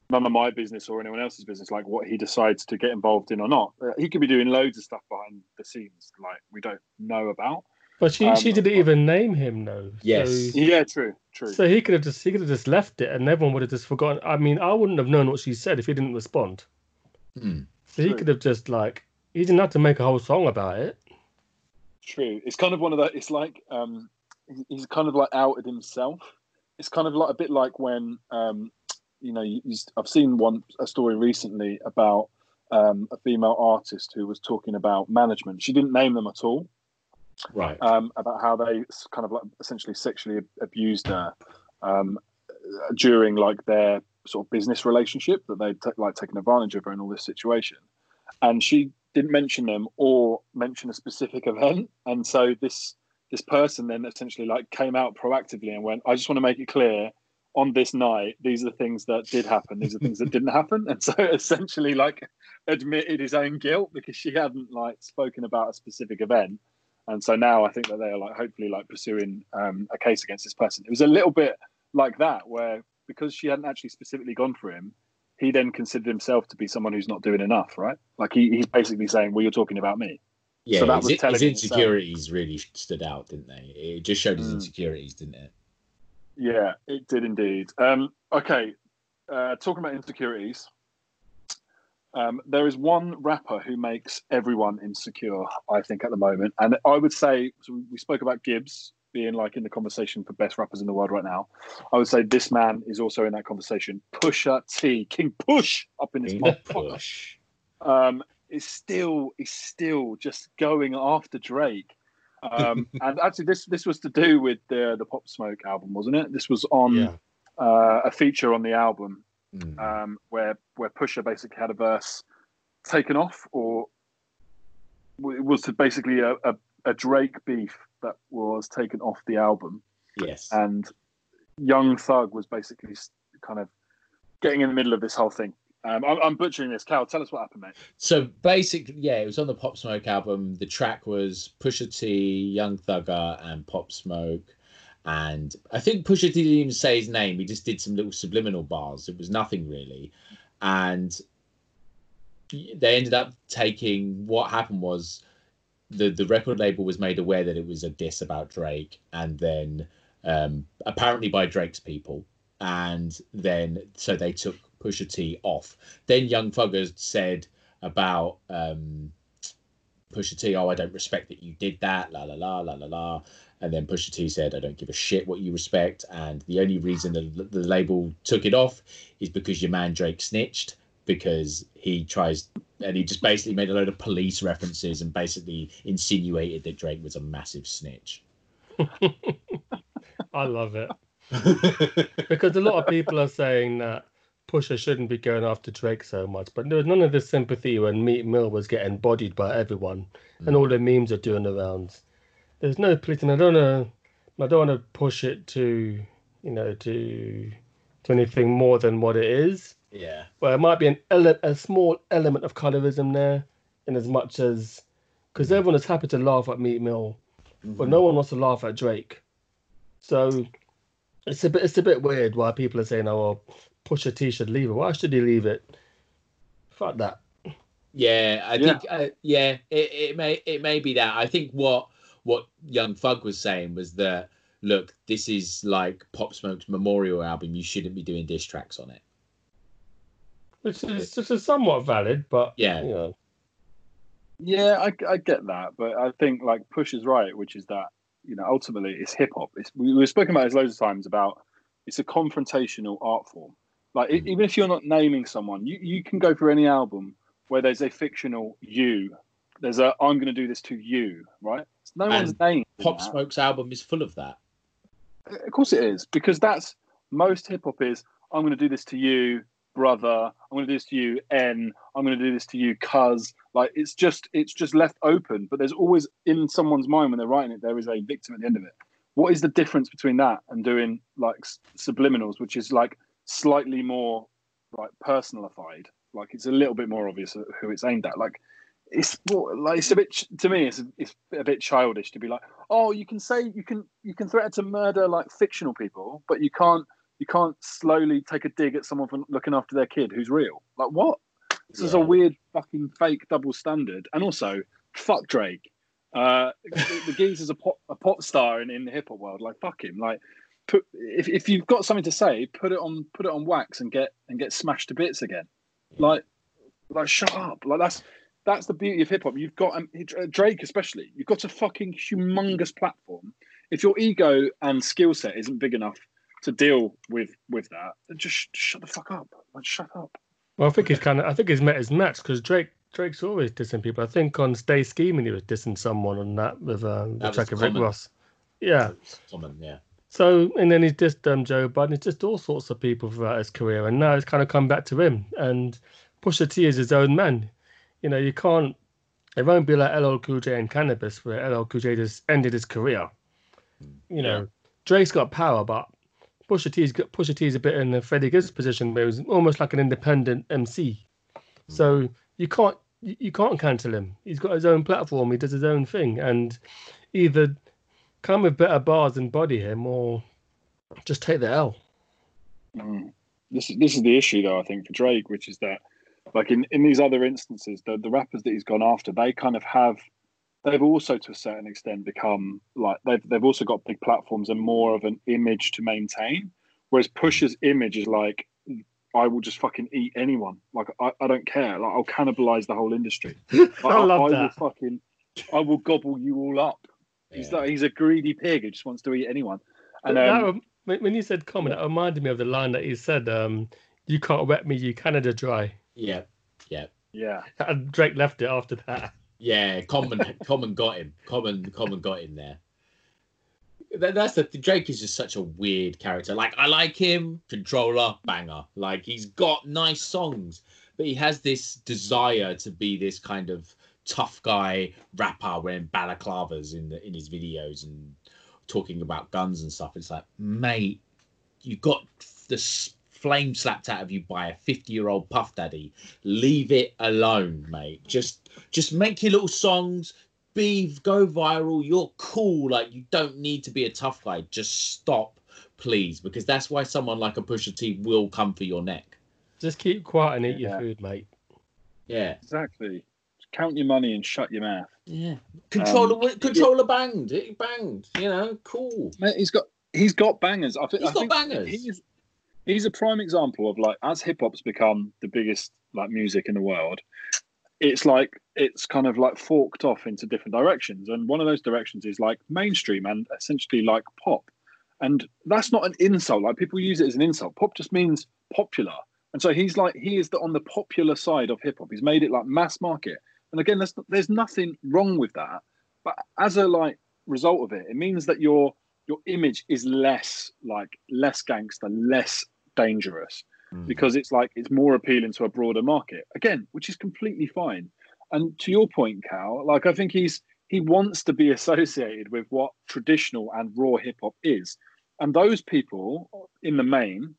none of my business or anyone else's business, like what he decides to get involved in or not. Uh, he could be doing loads of stuff behind the scenes, like we don't know about. But she, um, she didn't but... even name him, though. Yes. So, yeah, true, true. So he could have just he could have just left it, and everyone would have just forgotten. I mean, I wouldn't have known what she said if he didn't respond. Mm. So true. He could have just like he didn't have to make a whole song about it. True. It's kind of one of the. It's like um, he's kind of like outed himself. It's kind of like a bit like when. Um, You know, you, you, I've seen one a story recently about um, a female artist who was talking about management. She didn't name them at all, right? Um, about how they kind of like essentially sexually abused her um, during like their sort of business relationship, that they'd t- like taken advantage of her in all this situation. And she didn't mention them or mention a specific event. And so this this person then essentially like came out proactively and went, I just want to make it clear, on this night, these are the things that did happen. These are things that didn't happen. And so essentially like admitted his own guilt because she hadn't like spoken about a specific event. And so now I think that they are like hopefully like pursuing um, a case against this person. It was a little bit like that where because she hadn't actually specifically gone for him, he then considered himself to be someone who's not doing enough, right? Like he, he's basically saying, well, you're talking about me. Yeah, so that his, was telling his insecurities himself. Really stood out, didn't they? It just showed his mm. insecurities, didn't it? Yeah, it did indeed. Um, okay, uh, talking about insecurities, um, there is one rapper who makes everyone insecure, I think, at the moment. And I would say, so we spoke about Gibbs being like in the conversation for best rappers in the world right now. I would say this man is also in that conversation. Pusha T, King Push, up in his pop push. Um, is still is still just going after Drake. Um, and actually, this this was to do with the the Pop Smoke album, wasn't it? This was on yeah. uh, a feature on the album mm. um, where where Pusha basically had a verse taken off, or it was basically a, a, a Drake beef that was taken off the album. Yes, and Young Thug was basically kind of getting in the middle of this whole thing. Um, I'm, I'm butchering this. Cal, tell us what happened, mate. So basically, yeah, it was on the Pop Smoke album. The track was Pusha T, Young Thugger, and Pop Smoke. And I think Pusha T didn't even say his name. He just did some little subliminal bars. It was nothing really. And they ended up taking... What happened was the, the record label was made aware that it was a diss about Drake. And then um, apparently by Drake's people. And then so they took Pusha T off. Then Young Thugger said about um, Pusha T, oh, I don't respect that you did that, la la la, la la la. And then Pusha T said, I don't give a shit what you respect. And the only reason the, the label took it off is because your man Drake snitched, because he tries, and he just basically made a load of police references and basically insinuated that Drake was a massive snitch. I love it. Because a lot of people are saying that Pusha shouldn't be going after Drake so much, but there was none of the sympathy when Meek Mill was getting bodied by everyone mm. and all the memes are doing the rounds. There's no police, and I don't know, I don't want to push it to, you know, to to anything more than what it is. Yeah. Well, it might be an ele- a small element of colorism there, in as much as because mm. everyone is happy to laugh at Meek Mill, mm-hmm. but no one wants to laugh at Drake. So it's a bit it's a bit weird why people are saying, oh, well, Pusha T should leave it. Why should he leave it? Fuck that. Yeah, I yeah. think uh, yeah, it, it may it may be that. I think what what Young Thug was saying was that look, this is like Pop Smoke's memorial album. You shouldn't be doing diss tracks on it. Which is just a somewhat valid, but yeah, you know. yeah, I, I get that, but I think like Pusha's right, which is that you know ultimately it's hip hop. We we've spoken about this loads of times about it's a confrontational art form. Like, even if you're not naming someone, you, you can go through any album where there's a fictional you. There's a, I'm going to do this to you, right? It's no and one's name. Pop Smoke's album is full of that. Of course it is, because that's, most hip-hop is, I'm going to do this to you, brother. I'm going to do this to you, N. I'm going to do this to you, cuz. Like, it's just, it's just left open, but there's always, in someone's mind when they're writing it, there is a victim at the end of it. What is the difference between that and doing, like, subliminals, which is, like, slightly more like personalified, like it's a little bit more obvious who it's aimed at. Like it's like it's a bit to me, it's a, it's a bit childish to be like, oh, you can say you can you can threaten to murder like fictional people, but you can't you can't slowly take a dig at someone for looking after their kid who's real. Like what? This yeah. is a weird fucking fake double standard. And also, fuck Drake. Uh, the, the geezer's a pop a pop star in in the hip hop world. Like fuck him. Like. Put, if if you've got something to say, put it on put it on wax and get and get smashed to bits again. Like like shut up. Like that's that's the beauty of hip hop. You've got um, Drake especially. You've got a fucking humongous platform. If your ego and skill set isn't big enough to deal with with that, then just sh- shut the fuck up. Like shut up. Well, I think he's kind of I think he's met his match because Drake Drake's always dissing people. I think on Stay Scheming he was dissing someone on that with uh, the track of Rick Ross. Yeah. Common, yeah. So, and then he's dissed um, Joe Budden. He's dissed all sorts of people throughout his career. And now it's kind of come back to him. And Pusha T is his own man. You know, you can't They won't be like L L Cool J and Cannabis, where L L Cool J just ended his career. You know, yeah. Drake's got power, but Pusha T's got, Pusha T's a bit in the Freddie Gibbs position, where he was almost like an independent M C. So you can't you can't cancel him. He's got his own platform. He does his own thing, and either come with better bars and body him, or just take the L. Mm. This is this is the issue, though, I think, for Drake, which is that, like in, in these other instances, the, the rappers that he's gone after, they kind of have, they've also to a certain extent become like they've they've also got big platforms and more of an image to maintain. Whereas Pusha's image is like, I will just fucking eat anyone. Like I, I don't care. Like I'll cannibalize the whole industry. I, I love I, that. I will fucking, I will gobble you all up. Yeah. He's like, he's a greedy pig who just wants to eat anyone. And um, that, when you said comment, it reminded me of the line that he said, um, "You can't wet me, you Canada dry." Yeah, yeah, yeah. And Drake left it after that. Yeah, Common, Common got him. Common, Common got him there. That's the Drake is just such a weird character. Like I like him, Controller, banger. Like he's got nice songs, but he has this desire to be this kind of tough guy rapper wearing balaclavas in the in his videos and talking about guns and stuff. It's like, mate, you got the flame slapped out of you by a fifty-year-old Puff Daddy. Leave it alone, mate. Just just make your little songs. Be, go viral, you're cool, like you don't need to be a tough guy, just stop, please, because that's why someone like a Pusha T will come for your neck. Just keep quiet and eat yeah. your food, mate. Yeah. Exactly. Just count your money and shut your mouth. Yeah. Controller um, controller yeah. banged. It banged. You know, cool. Man, he's got he's got bangers. I think he's I got think bangers. He's he's a prime example of like as hip hop's become the biggest like music in the world. It's like it's kind of like forked off into different directions, and one of those directions is like mainstream and essentially like pop, and that's not an insult. Like people use it as an insult. Pop just means popular, and so he's like he is the, on the popular side of hip hop. He's made it like mass market, and again, there's there's nothing wrong with that. But as a like result of it, it means that your your image is less like less gangster, less dangerous. Because it's like it's more appealing to a broader market again, which is completely fine. And to your point, Cal, like I think he's he wants to be associated with what traditional and raw hip hop is, and those people in the main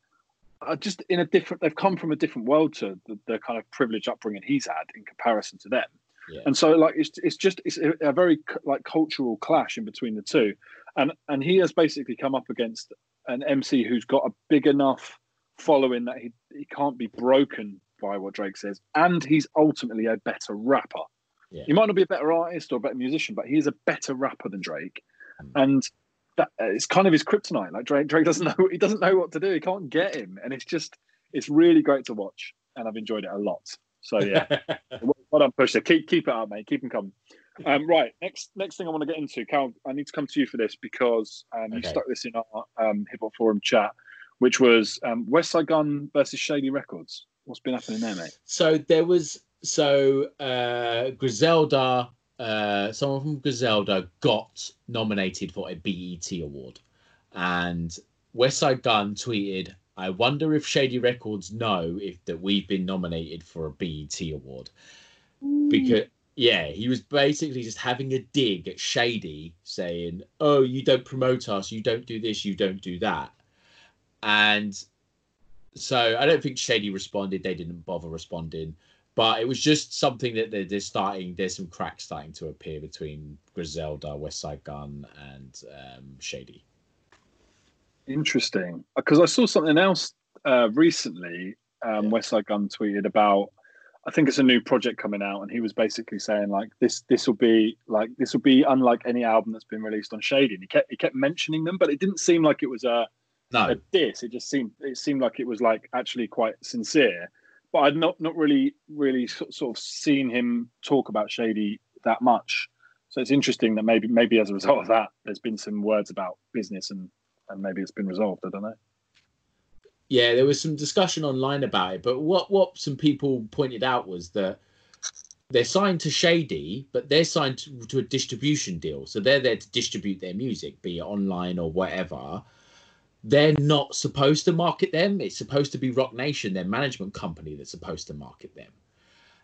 are just in a different. They've come from a different world to the, the kind of privileged upbringing he's had in comparison to them. Yeah. And so, like it's it's just it's a, a very like cultural clash in between the two, and and he has basically come up against an M C who's got a big enough following that he he can't be broken by what Drake says, and he's ultimately a better rapper. Yeah. He might not be a better artist or a better musician, but he is a better rapper than Drake, mm. and that it's kind of his kryptonite. Like Drake, Drake doesn't know he doesn't know what to do. He can't get him, and it's just it's really great to watch, and I've enjoyed it a lot. So yeah, well done, Pusha. Keep keep it up, mate. Keep him coming. Um, right, next next thing I want to get into, Cal. I need to come to you for this because um, okay. you stuck this in our um, Hip Hop Forum chat, which was um, Westside Gunn versus Shady Records. What's been happening there, mate? So there was, so uh, Griselda, uh, someone from Griselda got nominated for a B E T award. And Westside Gunn tweeted, "I wonder if Shady Records know if that we've been nominated for a B E T award." Ooh. Because, yeah, he was basically just having a dig at Shady saying, "Oh, you don't promote us, you don't do this, you don't do that." And so I don't think Shady responded. They didn't bother responding, but it was just something that they're, they're starting. There's some cracks starting to appear between Griselda, Westside Gunn, and um, Shady. Interesting, because I saw something else uh, recently. Um, yeah. Westside Gunn tweeted about, I think it's a new project coming out, and he was basically saying like this. This will be like this will be unlike any album that's been released on Shady. And he kept he kept mentioning them, but it didn't seem like it was a No, at this it just seemed it seemed like it was like actually quite sincere, but I'd not not really really sort of seen him talk about Shady that much. So it's interesting that maybe maybe as a result of that, there's been some words about business and and maybe it's been resolved. I don't know. Yeah, there was some discussion online about it, but what what some people pointed out was that they're signed to Shady, but they're signed to, to a distribution deal, so they're there to distribute their music, be it online or whatever. They're not supposed to market them. It's supposed to be Roc Nation, their management company, that's supposed to market them.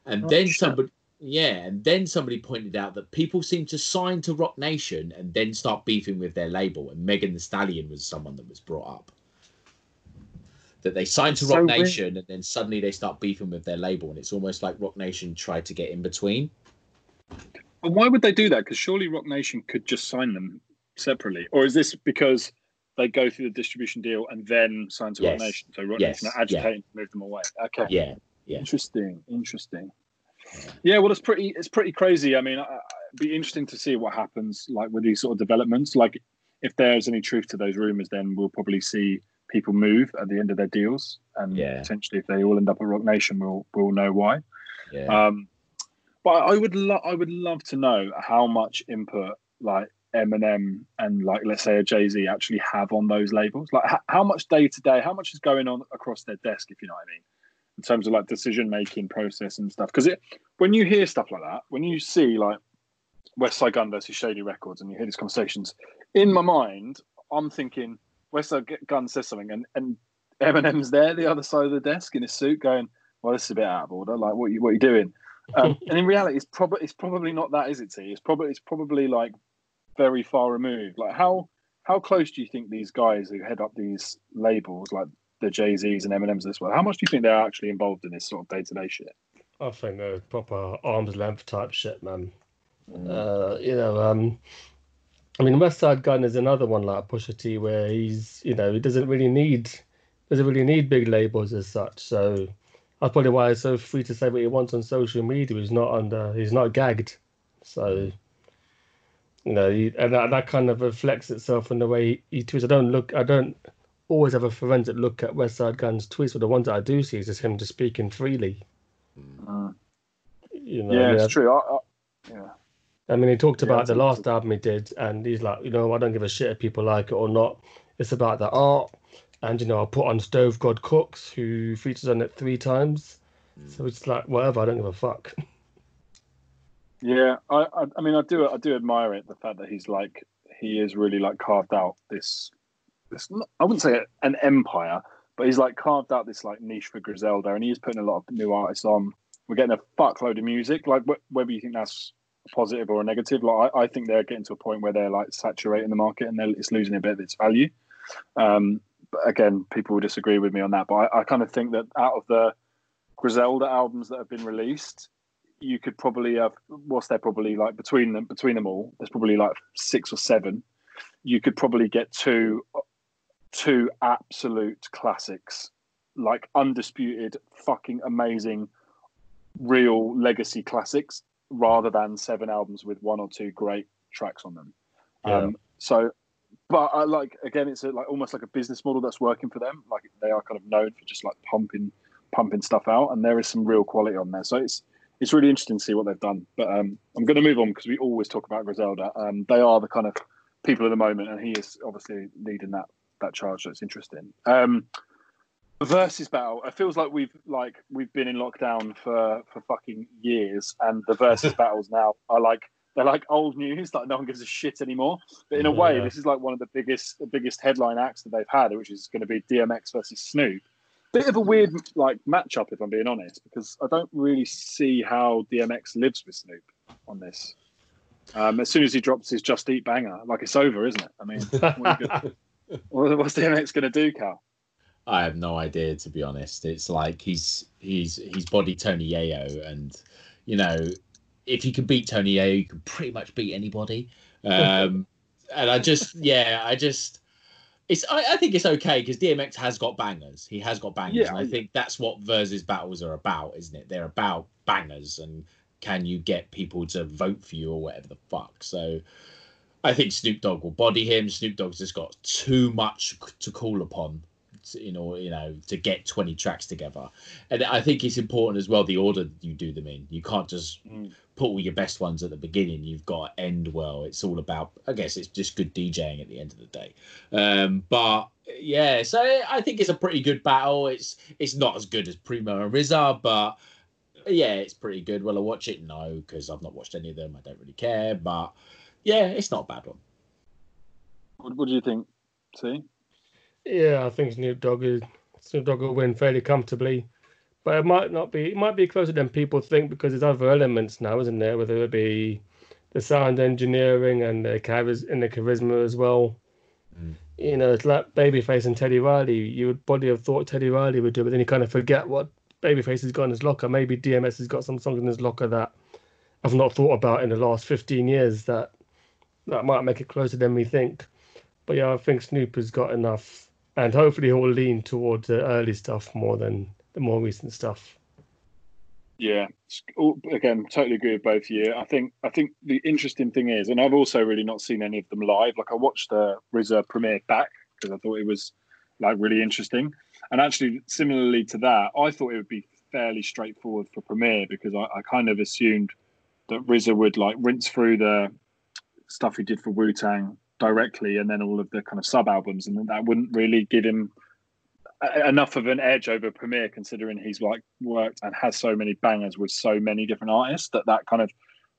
And oh, then shit. somebody, Yeah, and then somebody pointed out that people seem to sign to Roc Nation and then start beefing with their label. And Megan Thee Stallion was someone that was brought up. That they signed to so Roc Nation weird. And then suddenly they start beefing with their label. And it's almost like Roc Nation tried to get in between. But why would they do that? Because surely Roc Nation could just sign them separately. Or is this because they go through the distribution deal and then sign to yes. Roc Nation? So Roc yes. Nation are agitating yeah. to move them away. Okay. Yeah. yeah. Interesting. Interesting. Yeah, well, it's pretty it's pretty crazy. I mean, it'd be interesting to see what happens, like, with these sort of developments. Like, if there's any truth to those rumours, then we'll probably see people move at the end of their deals. And yeah. potentially, if they all end up at Roc Nation, we'll, we'll know why. Yeah. Um, but I would, lo- I would love to know how much input, like, Eminem and, like, let's say a Jay-Z actually have on those labels. Like, h- how much day-to-day, how much is going on across their desk, if you know what I mean? In terms of, like, decision-making process and stuff. Because it, when you hear stuff like that, when you see, like, Westside Gunn versus Shady Records and you hear these conversations, in my mind, I'm thinking, Westside Gunn says something and, and Eminem's there, the other side of the desk in his suit going, well, this is a bit out of order. Like, what are you, what are you doing? Um, and in reality, it's, prob- it's probably not that, is it, T? It's probably, it's probably, like, very far removed. Like, how, how close do you think these guys who head up these labels, like, the Jay-Z's and Eminem's this world, how much do you think they're actually involved in this sort of day-to-day shit? I think they're proper arm's length type shit, man. Mm. Uh, you know, um, I mean, Westside Gunn is another one like Pusha T, where he's, you know, he doesn't really need, doesn't really need big labels as such. So that's probably why he's so free to say what he wants on social media. He's not under, he's not gagged. So, you know, he, and that, that kind of reflects itself in the way he, he tweets. I don't look, I don't. always have a forensic look at Westside Gunn's tweets, but the ones that I do see is just him just speaking freely. Mm. You know, yeah, it's I, true. I, I, yeah. I mean, he talked yeah, about the last album he did, and he's like, you know, I don't give a shit if people like it or not. It's about the art, and, you know, I put on Stove God Cooks, who features on it three times. Mm. So it's like, whatever, I don't give a fuck. Yeah, I, I, I mean, I do, I do admire it, the fact that he's like, he is really, like, carved out this, It's not, I wouldn't say an empire, but he's, like, carved out this, like, niche for Griselda, and he's putting a lot of new artists on. We're getting a fuckload of music. Like, wh- whether you think that's a positive or a negative, like, I, I think they're getting to a point where they're, like, saturating the market and it's losing a bit of its value. Um, but again, people will disagree with me on that, but I, I kind of think that out of the Griselda albums that have been released, you could probably have, whilst they're probably, like, between them, between them all, there's probably, like, six or seven. You could probably get two... two absolute classics, like, undisputed, fucking amazing, real legacy classics, rather than seven albums with one or two great tracks on them. Yeah. Um, so, but I like, again, it's a, like, almost like a business model that's working for them. Like, they are kind of known for just, like, pumping, pumping stuff out, and there is some real quality on there. So it's, it's really interesting to see what they've done. But um, I'm going to move on because we always talk about Griselda. Um, they are the kind of people of the moment, and he is obviously leading that. that charge. That's interesting. Um versus battle, it feels like we've like we've been in lockdown for for fucking years, and the versus battles now are like, they're like old news, like no one gives a shit anymore, but in a yeah. way this is like one of the biggest the biggest headline acts that they've had, which is going to be D M X versus Snoop. Bit of a weird, like, matchup, if I'm being honest, because I don't really see how D M X lives with Snoop on this. Um as soon as he drops his Just Eat banger, like, it's over, isn't it? I mean, what are you gonna- What's D M X going to do, Cal? I have no idea, to be honest. It's like he's he's he's bodied Tony Yayo, and, you know, if he can beat Tony Yayo, you can pretty much beat anybody. Um, and I just, yeah, I just, it's I, I think it's okay because D M X has got bangers. He has got bangers, yeah, and I yeah. think that's what versus battles are about, isn't it? They're about bangers, and can you get people to vote for you or whatever the fuck? So. I think Snoop Dogg will body him. Snoop Dogg's just got too much to call upon, you know, you know, to get twenty tracks together. And I think it's important as well, the order you do them in. You can't just mm. put all your best ones at the beginning. You've got to end well. It's all about, I guess it's just good DJing at the end of the day. Um, but yeah, so I think it's a pretty good battle. It's it's not as good as Primo and R Z A, but yeah, it's pretty good. Will I watch it? No, because I've not watched any of them. I don't really care, but... yeah, it's not a bad one. What, what do you think, T? Yeah, I think Snoop Dogg, is, Snoop Dogg will win fairly comfortably. But it might not be, it might be closer than people think, because there's other elements now, isn't there? Whether it be the sound engineering and the charisma, and the charisma as well. Mm. You know, it's like Babyface and Teddy Riley. You would probably have thought Teddy Riley would do it, but then you kind of forget what Babyface has got in his locker. Maybe D M X has got some songs in his locker that I've not thought about in the last fifteen years that that might make it closer than we think. But yeah, I think Snoop has got enough, and hopefully he'll lean towards the early stuff more than the more recent stuff. Yeah, again, totally agree with both of you. I think I think the interesting thing is, and I've also really not seen any of them live. Like, I watched the R Z A premiere back because I thought it was like really interesting. And actually, similarly to that, I thought it would be fairly straightforward for Premier, because I, I kind of assumed that R Z A would like rinse through the stuff he did for Wu-Tang directly, and then all of the kind of sub albums, and that wouldn't really give him enough of an edge over Premier, considering he's like worked and has so many bangers with so many different artists, that that kind of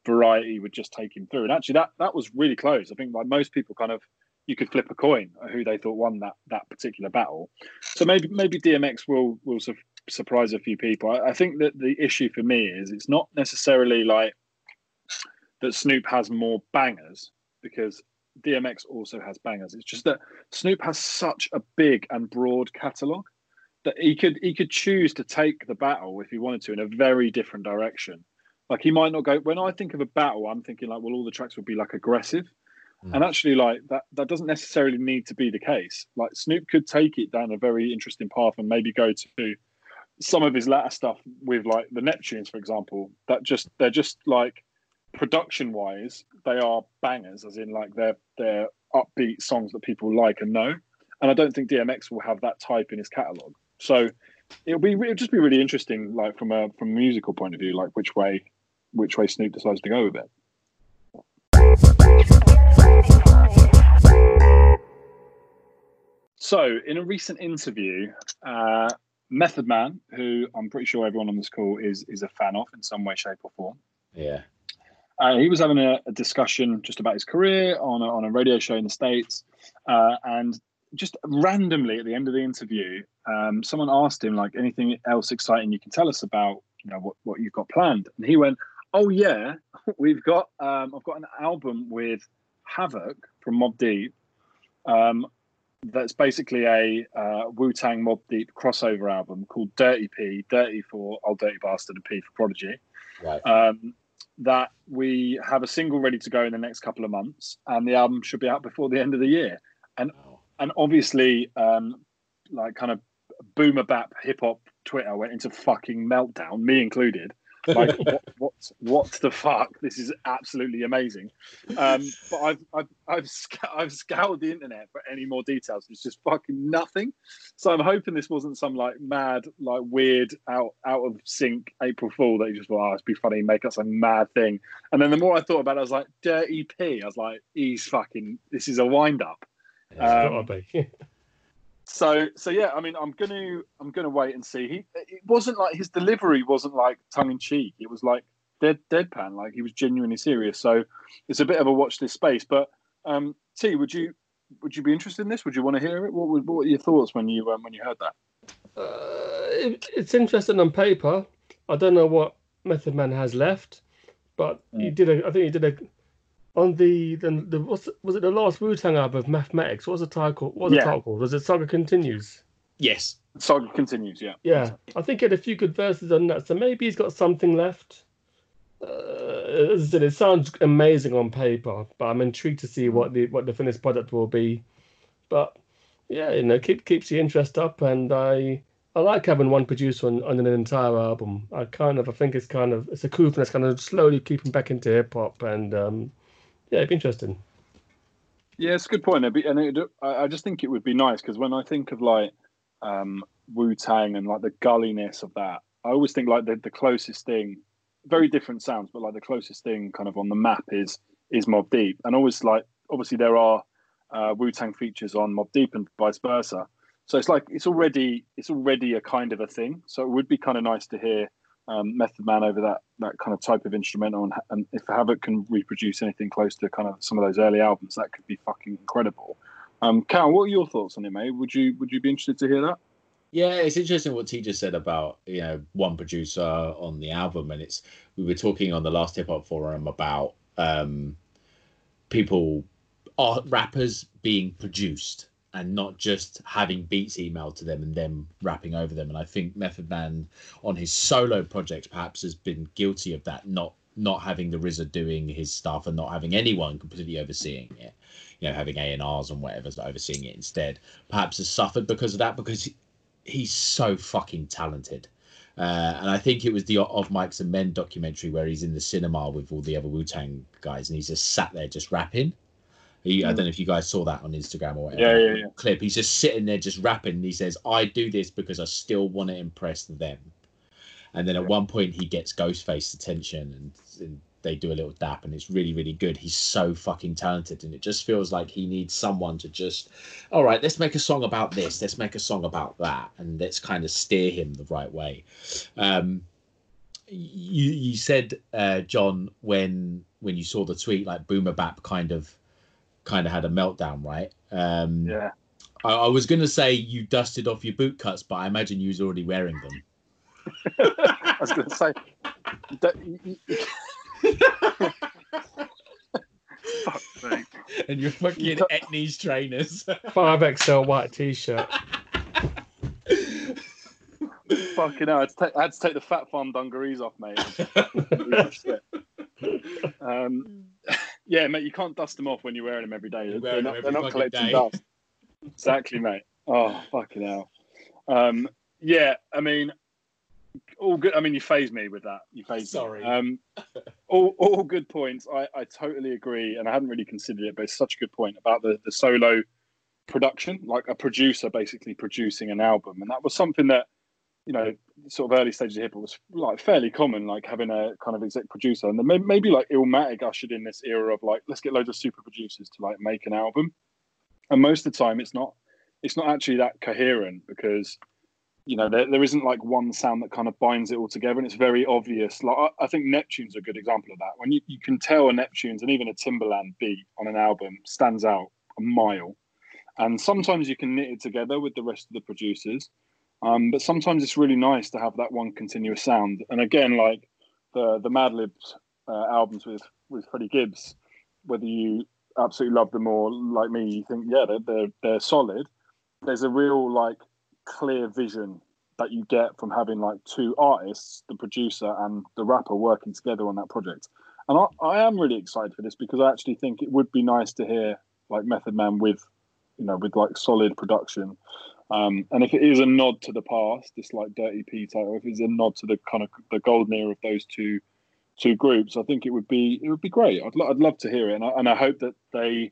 variety would just take him through. And actually that that was really close. I think like most people kind of, you could flip a coin who they thought won that that particular battle. So maybe maybe D M X will will su- surprise a few people. I, I think that the issue for me is it's not necessarily like that Snoop has more bangers, because D M X also has bangers. It's just that Snoop has such a big and broad catalogue that he could he could choose to take the battle, if he wanted to, in a very different direction. Like, he might not go, when I think of a battle, I'm thinking like, well, all the tracks would be like aggressive. Mm. And actually, like that that doesn't necessarily need to be the case. Like, Snoop could take it down a very interesting path and maybe go to some of his latter stuff with like the Neptunes, for example, that just they're just like production wise they are bangers, as in like they're they're upbeat songs that people like and know, and I don't think D M X will have that type in his catalog. So it'll be it'll just be really interesting, like from a from a musical point of view, like which way which way Snoop decides to go with it. So in a recent interview, uh Method Man, who I'm pretty sure everyone on this call is is a fan of in some way, shape or form, yeah Uh, he was having a, a discussion just about his career on a, on a radio show in the States. Uh, and just randomly at the end of the interview, um, someone asked him, like, anything else exciting you can tell us about, you know, what, what you've got planned? And he went, oh, yeah, we've got um, I've got an album with Havoc from Mobb Deep. Um, that's basically a uh, Wu-Tang Mobb Deep crossover album called Dirty P, Dirty for Old Dirty Bastard and P for Prodigy. Right. Um, that we have a single ready to go in the next couple of months, and the album should be out before the end of the year. And wow. and obviously, um, like kind of boomer bap hip hop Twitter went into fucking meltdown, me included. Like, what, what what the fuck? This is absolutely amazing. Um, but I've I've I've, sc- I've scoured the internet for any more details. It's just fucking nothing. So I'm hoping this wasn't some like mad, like weird, out out of sync April Fool that you just thought, oh, it'd be funny, make us a mad thing. And then the more I thought about it, I was like, Dirty P. I was like, he's fucking. This is a wind up. It's um, gotta be. So, so yeah, I mean, I'm going to, I'm going to wait and see. He, it wasn't like his delivery wasn't like tongue in cheek. It was like dead, deadpan. Like, he was genuinely serious. So it's a bit of a watch this space, but, um, T, would you, would you be interested in this? Would you want to hear it? What would, what were your thoughts when you, um, when you heard that? Uh, it, it's interesting on paper. I don't know what Method Man has left, but mm. he did a, I think he did a, on the, the, the what's, was it the last Wu-Tang album of Mathematics? What was the title? What was yeah. the title called? Was it Saga Continues? Yes. Saga Continues, yeah. Yeah. I think he had a few good verses on that, so maybe he's got something left. Uh, as I said, it sounds amazing on paper, but I'm intrigued to see what the what the finished product will be. But, yeah, you know, keep, keeps the interest up, and I I like having one producer on, on an entire album. I kind of, I think it's kind of, it's a coup, and it's kind of slowly creeping back into hip-hop, and... Um, yeah, it'd be interesting. Yeah, it's a good point. It'd be, and it, I just think it would be nice, because when I think of like um, Wu-Tang and like the gulliness of that, I always think like the, the closest thing, very different sounds, but like the closest thing kind of on the map is is Mobb Deep. And always like, obviously there are uh, Wu-Tang features on Mobb Deep and vice versa. So it's like, it's already it's already a kind of a thing. So it would be kind of nice to hear Um, Method Man over that that kind of type of instrumental, and, and if Havoc can reproduce anything close to kind of some of those early albums, that could be fucking incredible. Um, Cal, what are your thoughts on it, mate? Would you would you be interested to hear that? Yeah, it's interesting what T just said about, you know, one producer on the album. And it's, we were talking on the last Hip Hop Forum about um, people, are rappers being produced and not just having beats emailed to them and them rapping over them. And I think Method Man on his solo project perhaps has been guilty of that, not not having the R Z A doing his stuff and not having anyone completely overseeing it, you know, having A and R's and whatever overseeing it instead. Perhaps has suffered because of that, because he, he's so fucking talented. Uh, and I think it was the Of Mics and Men documentary where he's in the cinema with all the other Wu-Tang guys and he's just sat there just rapping. He, I don't know if you guys saw that on Instagram or whatever. Yeah, yeah, yeah. Clip. He's just sitting there just rapping. And he says, I do this because I still want to impress them. And then at yeah. one point he gets Ghostface's attention and, and they do a little dap and it's really, really good. He's so fucking talented. And it just feels like he needs someone to just, all right, let's make a song about this. Let's make a song about that. And let's kind of steer him the right way. Um, you, you said, uh, John, when when you saw the tweet, like Boomer Bap kind of, kind of had a meltdown, right? Um, yeah. I, I was going to say you dusted off your boot cuts, but I imagine you was already wearing them. I was going to say... Fuck's sake. And your fucking Etnies trainers. five X L white T-shirt. Fucking hell, I had, take, I had to take the Fat Farm dungarees off, mate. um... Yeah, mate, you can't dust them off when you're wearing them every day. They're not, every they're not collecting day. dust. Exactly, mate. Oh, fucking hell. Um, yeah, I mean, all good. I mean, you phased me with that. You phased Sorry. me. Um, all, all good points. I, I totally agree, and I hadn't really considered it, but it's such a good point about the, the solo production, like a producer basically producing an album. And that was something that, you know, sort of early stages of hip hop was like fairly common, like having a kind of exec producer, and then maybe like Illmatic ushered in this era of like, let's get loads of super producers to like make an album, and most of the time it's not, it's not actually that coherent because, you know, there there isn't like one sound that kind of binds it all together, and it's very obvious. Like I, I think Neptune's a good example of that. When you you can tell a Neptune's and even a Timbaland beat on an album stands out a mile, and sometimes you can knit it together with the rest of the producers. Um, but sometimes it's really nice to have that one continuous sound. And again, like the the Mad Libs uh, albums with, with Freddie Gibbs, whether you absolutely love them or, like me, you think, yeah, they're, they're, they're solid. There's a real, like, clear vision that you get from having, like, two artists, the producer and the rapper, working together on that project. And I, I am really excited for this because I actually think it would be nice to hear, like, Method Man with, you know, with, like, solid production. Um, and if it is a nod to the past, this like Dirty P title, if it's a nod to the kind of the golden era of those two two groups, I think it would be it would be great. I'd lo- I'd love to hear it, and I, and I hope that they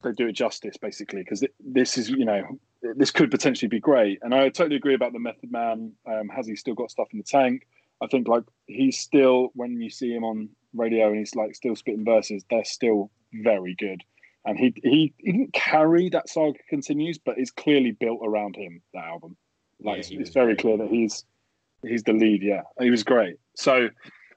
they do it justice, basically, because th- this is you know this could potentially be great. And I totally agree about the Method Man. Um, has he still got stuff in the tank? I think like he's still, when you see him on radio and he's like still spitting verses, they're still very good. And he, he he didn't carry that saga continues, but it's clearly built around him, that album. Like, yeah, it's, it's very great. clear that he's he's the lead, yeah. He was great. So,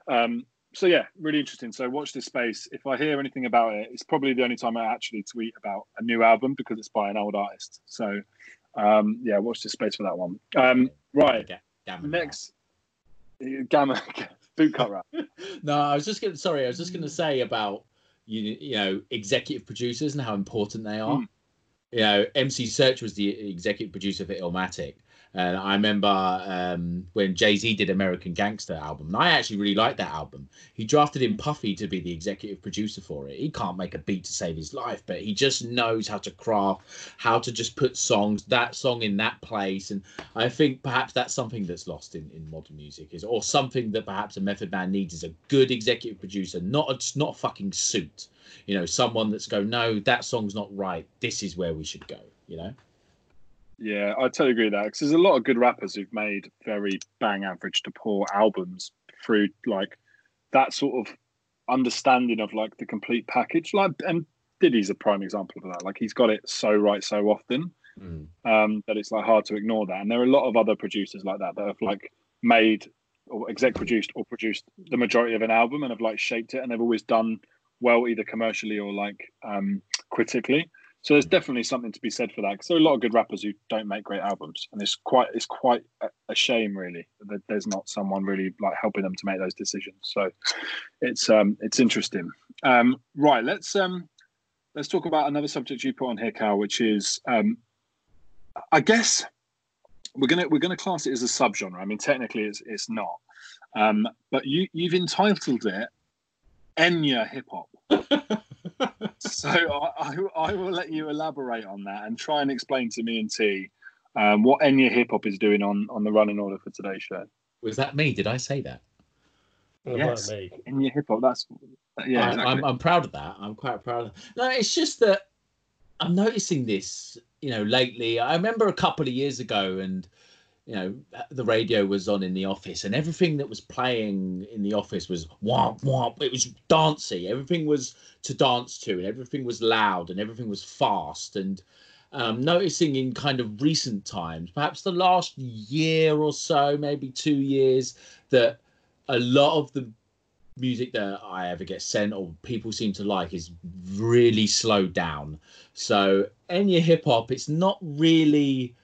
um, so yeah, really interesting. So watch this space. If I hear anything about it, it's probably the only time I actually tweet about a new album because it's by an old artist. So, um, yeah, watch this space for that one. Um, right, Gammon next. Gammon, bootcut rap. No, I was just going to, sorry, I was just going to say about, You, you know, executive producers and how important they are. Mm. You know, M C Search was the executive producer for Illmatic. And I remember um, when Jay-Z did American Gangster album, and I actually really liked that album. He drafted in Puffy to be the executive producer for it. He can't make a beat to save his life, but he just knows how to craft, how to just put songs, that song in that place. And I think perhaps that's something that's lost in, in modern music, is, or something that perhaps a Method Man needs, is a good executive producer, not a, not a fucking suit. You know, someone that's go, no, that song's not right. This is where we should go, you know? Yeah, I totally agree with that, because there's a lot of good rappers who've made very bang average to poor albums through like that sort of understanding of like the complete package. Like, and Diddy's a prime example of that. Like, he's got it so right so often mm. um, that it's like hard to ignore that. And there are a lot of other producers like that that have like made or exec produced or produced the majority of an album and have like shaped it, and they've always done well either commercially or like um, critically. So there's definitely something to be said for that, because there are a lot of good rappers who don't make great albums, and it's quite it's quite a shame, really, that there's not someone really like helping them to make those decisions. So it's um it's interesting. Um, right, let's um let's talk about another subject you put on here, Cal, which is um I guess we're gonna we're gonna class it as a subgenre. I mean, technically it's it's not, um, but you you've entitled it Enya hip hop. So I, I, I will let you elaborate on that and try and explain to me and T um, what Enya hip hop is doing on, on the running order for today's show. Was that me? Did I say that? Well, yes, me. Enya hip hop. That's yeah. I, exactly. I'm, I'm proud of that. I'm quite proud of that. No, it's just that I'm noticing this, you know, lately. I remember a couple of years ago, and you know, the radio was on in the office, and everything that was playing in the office was womp womp. It was dancey. Everything was to dance to, and everything was loud, and everything was fast. And um, noticing in kind of recent times, perhaps the last year or so, maybe two years, that a lot of the music that I ever get sent or people seem to like is really slowed down. So Enya hip hop, it's not really.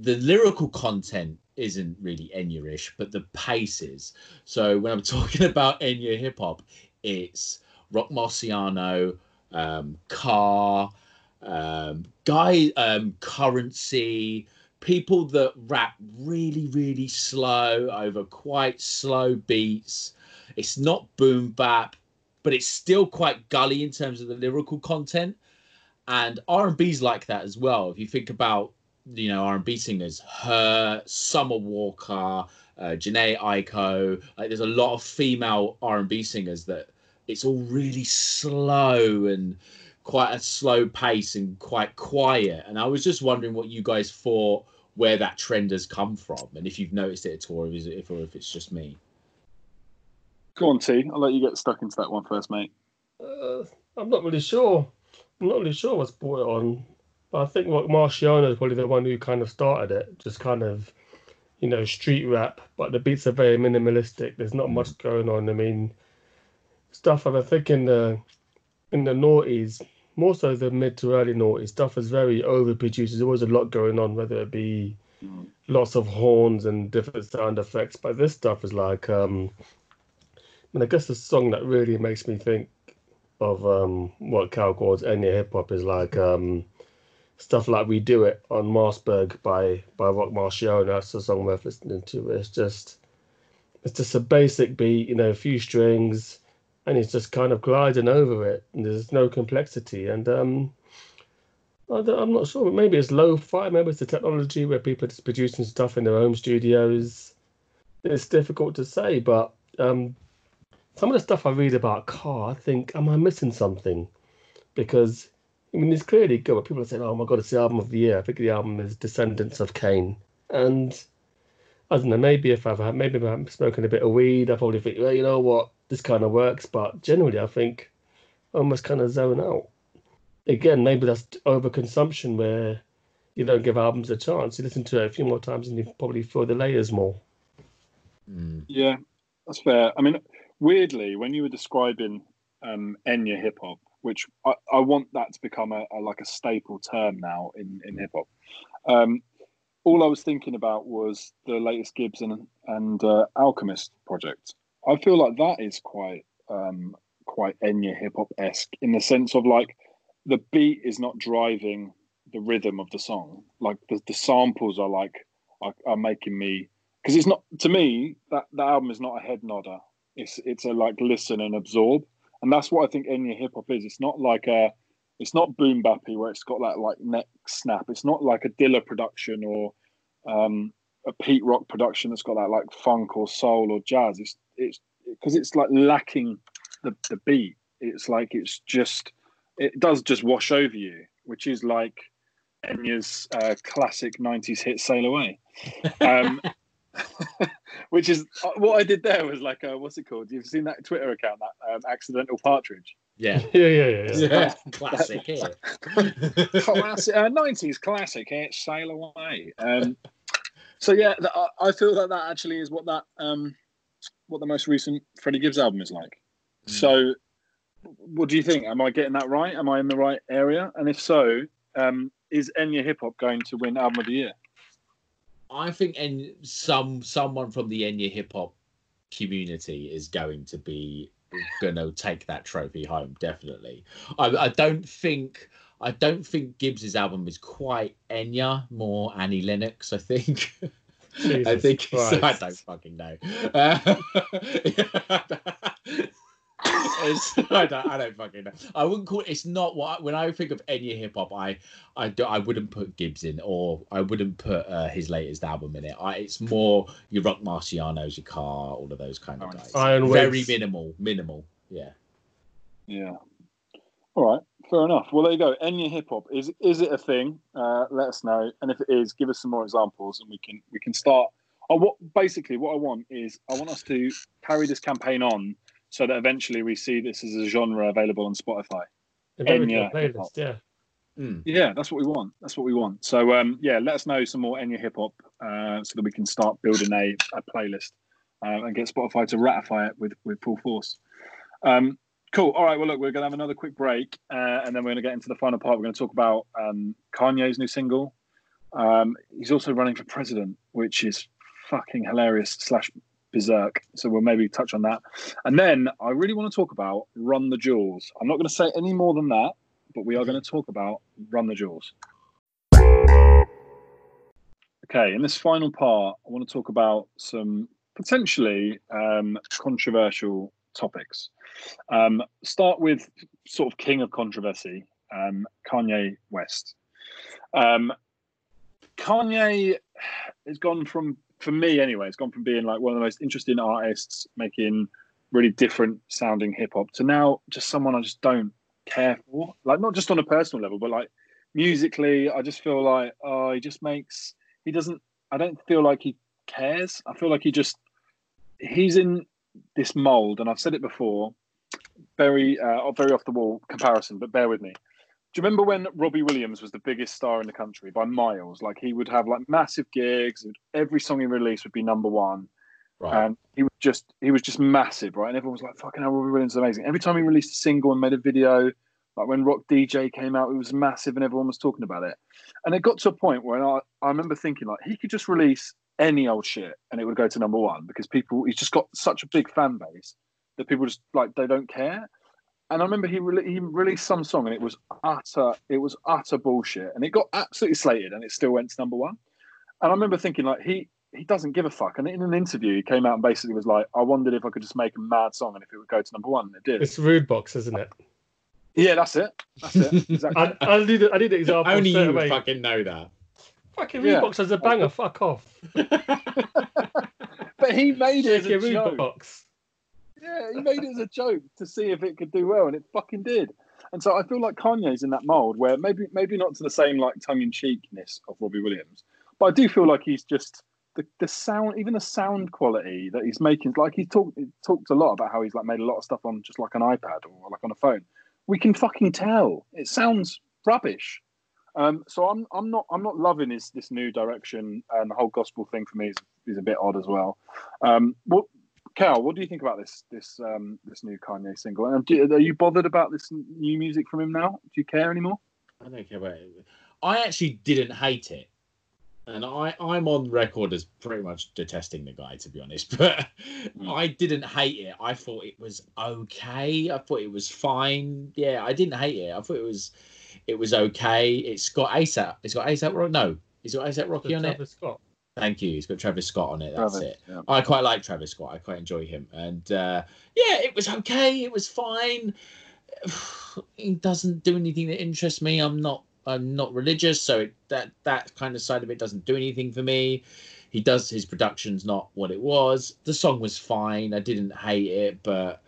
The lyrical content isn't really Enya-ish, but the pace is. So when I'm talking about Enya hip hop, it's Rock Marciano, um, Car, um, guy, um, Currency, people that rap really, really slow over quite slow beats. It's not boom bap, but it's still quite gully in terms of the lyrical content. And R and B's like that as well. If you think about, you know, R and B singers, her, Summer Walker, uh, Jhené Aiko. Like, there's a lot of female R and B singers that it's all really slow and quite a slow pace and quite quiet. And I was just wondering what you guys thought, where that trend has come from, and if you've noticed it at all, or if, or if it's just me. Go on, T. I'll let you get stuck into that one first, mate. Uh, I'm not really sure. I'm not really sure what's brought it on. I think Roc Marciano is probably the one who kind of started it, just kind of, you know, street rap, but the beats are very minimalistic. There's not much going on. I mean, stuff I think in the in the noughties, more so the mid to early noughties, stuff is very overproduced. There's always a lot going on, whether it be lots of horns and different sound effects. But this stuff is like, um, I mean, I guess the song that really makes me think of um, what Cal calls Enya hip hop is like. Um, Stuff like We Do It on Marsberg by by Roc Marciano. That's the song worth listening to. It's just it's just a basic beat, you know, a few strings, and it's just kind of gliding over it. And there's no complexity. And um, I don't, I'm not sure. Maybe it's lo-fi. Maybe it's the technology where people are just producing stuff in their home studios. It's difficult to say, but um, some of the stuff I read about Car, I think, am I missing something? Because I mean, it's clearly good, but people are saying, oh my God, it's the album of the year. I think the album is Descendants of Cain. And I don't know, maybe if I've had, maybe if I'm smoking a bit of weed, I probably think, well, you know what, this kind of works. But generally, I think I almost kind of zone out. Again, maybe that's overconsumption where you don't give albums a chance. You listen to it a few more times and you probably feel the layers more. Mm. Yeah, that's fair. I mean, weirdly, when you were describing um, Enya hip hop, which I, I want that to become a, a like a staple term now in, in hip hop. Um, all I was thinking about was the latest Gibbs and and uh, Alchemist project. I feel like that is quite um, quite Enya hip hop esque in the sense of like the beat is not driving the rhythm of the song. Like the, the samples are like are, are making me, because it's not, to me that the album is not a head nodder. It's it's a like listen and absorb. And that's what I think Enya hip hop is. It's not like a, it's not boom bappy where it's got that like neck snap. It's not like a Dilla production or um, a Pete Rock production that's got that like funk or soul or jazz. It's it's because it's like lacking the, the beat. It's like it's just it does just wash over you, which is like Enya's uh, classic nineties hit "Sail Away." Um, which is what I did there was like a, what's it called? You've seen that Twitter account, that um, accidental partridge. Yeah, yeah, yeah, yeah. yeah. yeah. Classic hit. Classic uh, nineties classic hit. Sail Away. Um, so yeah, th- I feel that that actually is what that um, what the most recent Freddie Gibbs album is like. Mm. So What do you think? Am I getting that right? Am I in the right area? And if so, um, is Enya Hip Hop going to win Album of the Year? I think en- some someone from the Enya Hip Hop community is going to be going to take that trophy home. Definitely. I, I don't think. I don't think Gibbs's album is quite Enya, more Annie Lennox, I think. I think so, I don't fucking know. Uh, I, don't, I don't fucking know. I wouldn't call it, it's not what, when I think of Enya hip hop, I I, do, I wouldn't put Gibbs in, or I wouldn't put uh, his latest album in it. I, it's more your Roc Marciano's, your Car, all of those kind of guys. Iron Very Wicks. minimal, minimal, yeah. Yeah. All right. Fair enough. Well, there you go. Enya hip hop, is is it a thing? Uh, let us know, and if it is, give us some more examples, and we can we can start. Oh, what basically what I want is I want us to carry this campaign on, so that eventually we see this as a genre available on Spotify. Enya hip hop, yeah, mm. yeah, that's what we want. That's what we want. So um, yeah, let us know some more Enya hip hop, uh, so that we can start building a, a playlist uh, and get Spotify to ratify it with with full force. Um, Cool. All right. Well, look, we're going to have another quick break, uh, and then we're going to get into the final part. We're going to talk about um, Kanye's new single. Um, he's also running for president, which is fucking hilarious slash berserk. So we'll maybe touch on that. And then I really want to talk about Run the Jewels. I'm not going to say any more than that, but we are going to talk about Run the Jewels. Okay. In this final part, I want to talk about some potentially um, controversial topics. Um, start with sort of king of controversy, um, Kanye West. Um, Kanye has gone from, for me anyway, has gone from being like one of the most interesting artists making really different sounding hip hop to now just someone I just don't care for. Like, not just on a personal level, but like musically, I just feel like, oh, he just makes, he doesn't, I don't feel like he cares. I feel like he just, he's in this mold, and I've said it before, very uh, very off the wall comparison, but bear with me. Do you remember when Robbie Williams was the biggest star in the country by miles? Like, he would have like massive gigs, and every song he released would be number one, right? And he was just he was just massive, right? And everyone was like, fucking hell, Robbie Williams is amazing. Every time he released a single and made a video, like when Rock D J came out, it was massive and everyone was talking about it. And it got to a point where I, I remember thinking, like, he could just release any old shit and it would go to number one, because people, he's just got such a big fan base that people just, like, they don't care. And I remember he re- he released some song and it was utter it was utter bullshit, and it got absolutely slated, and it still went to number one. And I remember thinking, like, he he doesn't give a fuck. And in an interview, he came out and basically was like, I wondered if I could just make a mad song and if it would go to number one, and it did. It's Rude Box, isn't it? Yeah, that's it. That's it. Exactly. I, I did I did the example. Only you would fucking know that. Fucking Rude yeah. Box as a banger, fuck off. But he made it as a joke. Box. Yeah, he made it as a joke to see if it could do well, and it fucking did. And so I feel like Kanye's in that mould where maybe maybe not to the same, like, tongue-in-cheekness of Robbie Williams, but I do feel like he's just, the, the sound, even the sound quality that he's making, like, he talked talked a lot about how he's, like, made a lot of stuff on just, like, an iPad or, like, on a phone. We can fucking tell. It sounds rubbish. Um, so I'm I'm not I'm not loving this this new direction, and the whole gospel thing for me is, is a bit odd as well. Um, what, Cal, what do you think about this this um, this new Kanye single? And do, are you bothered about this new music from him now? Do you care anymore? I don't care about it. I actually didn't hate it, and I I'm on record as pretty much detesting the guy, to be honest. But mm. I didn't hate it. I thought it was okay. I thought it was fine. Yeah, I didn't hate it. I thought it was. It was okay. It's got ASAP. It's got ASAP Rocky. No, it's got ASAP Rocky on it. Travis Scott. Thank you. It's got Travis Scott on it. That's Travis, it. Yeah. I quite like Travis Scott. I quite enjoy him. And uh, yeah, it was okay. It was fine. He doesn't do anything that interests me. I'm not. I'm not religious, so it, that that kind of side of it doesn't do anything for me. He does his production's not what it was. The song was fine. I didn't hate it, but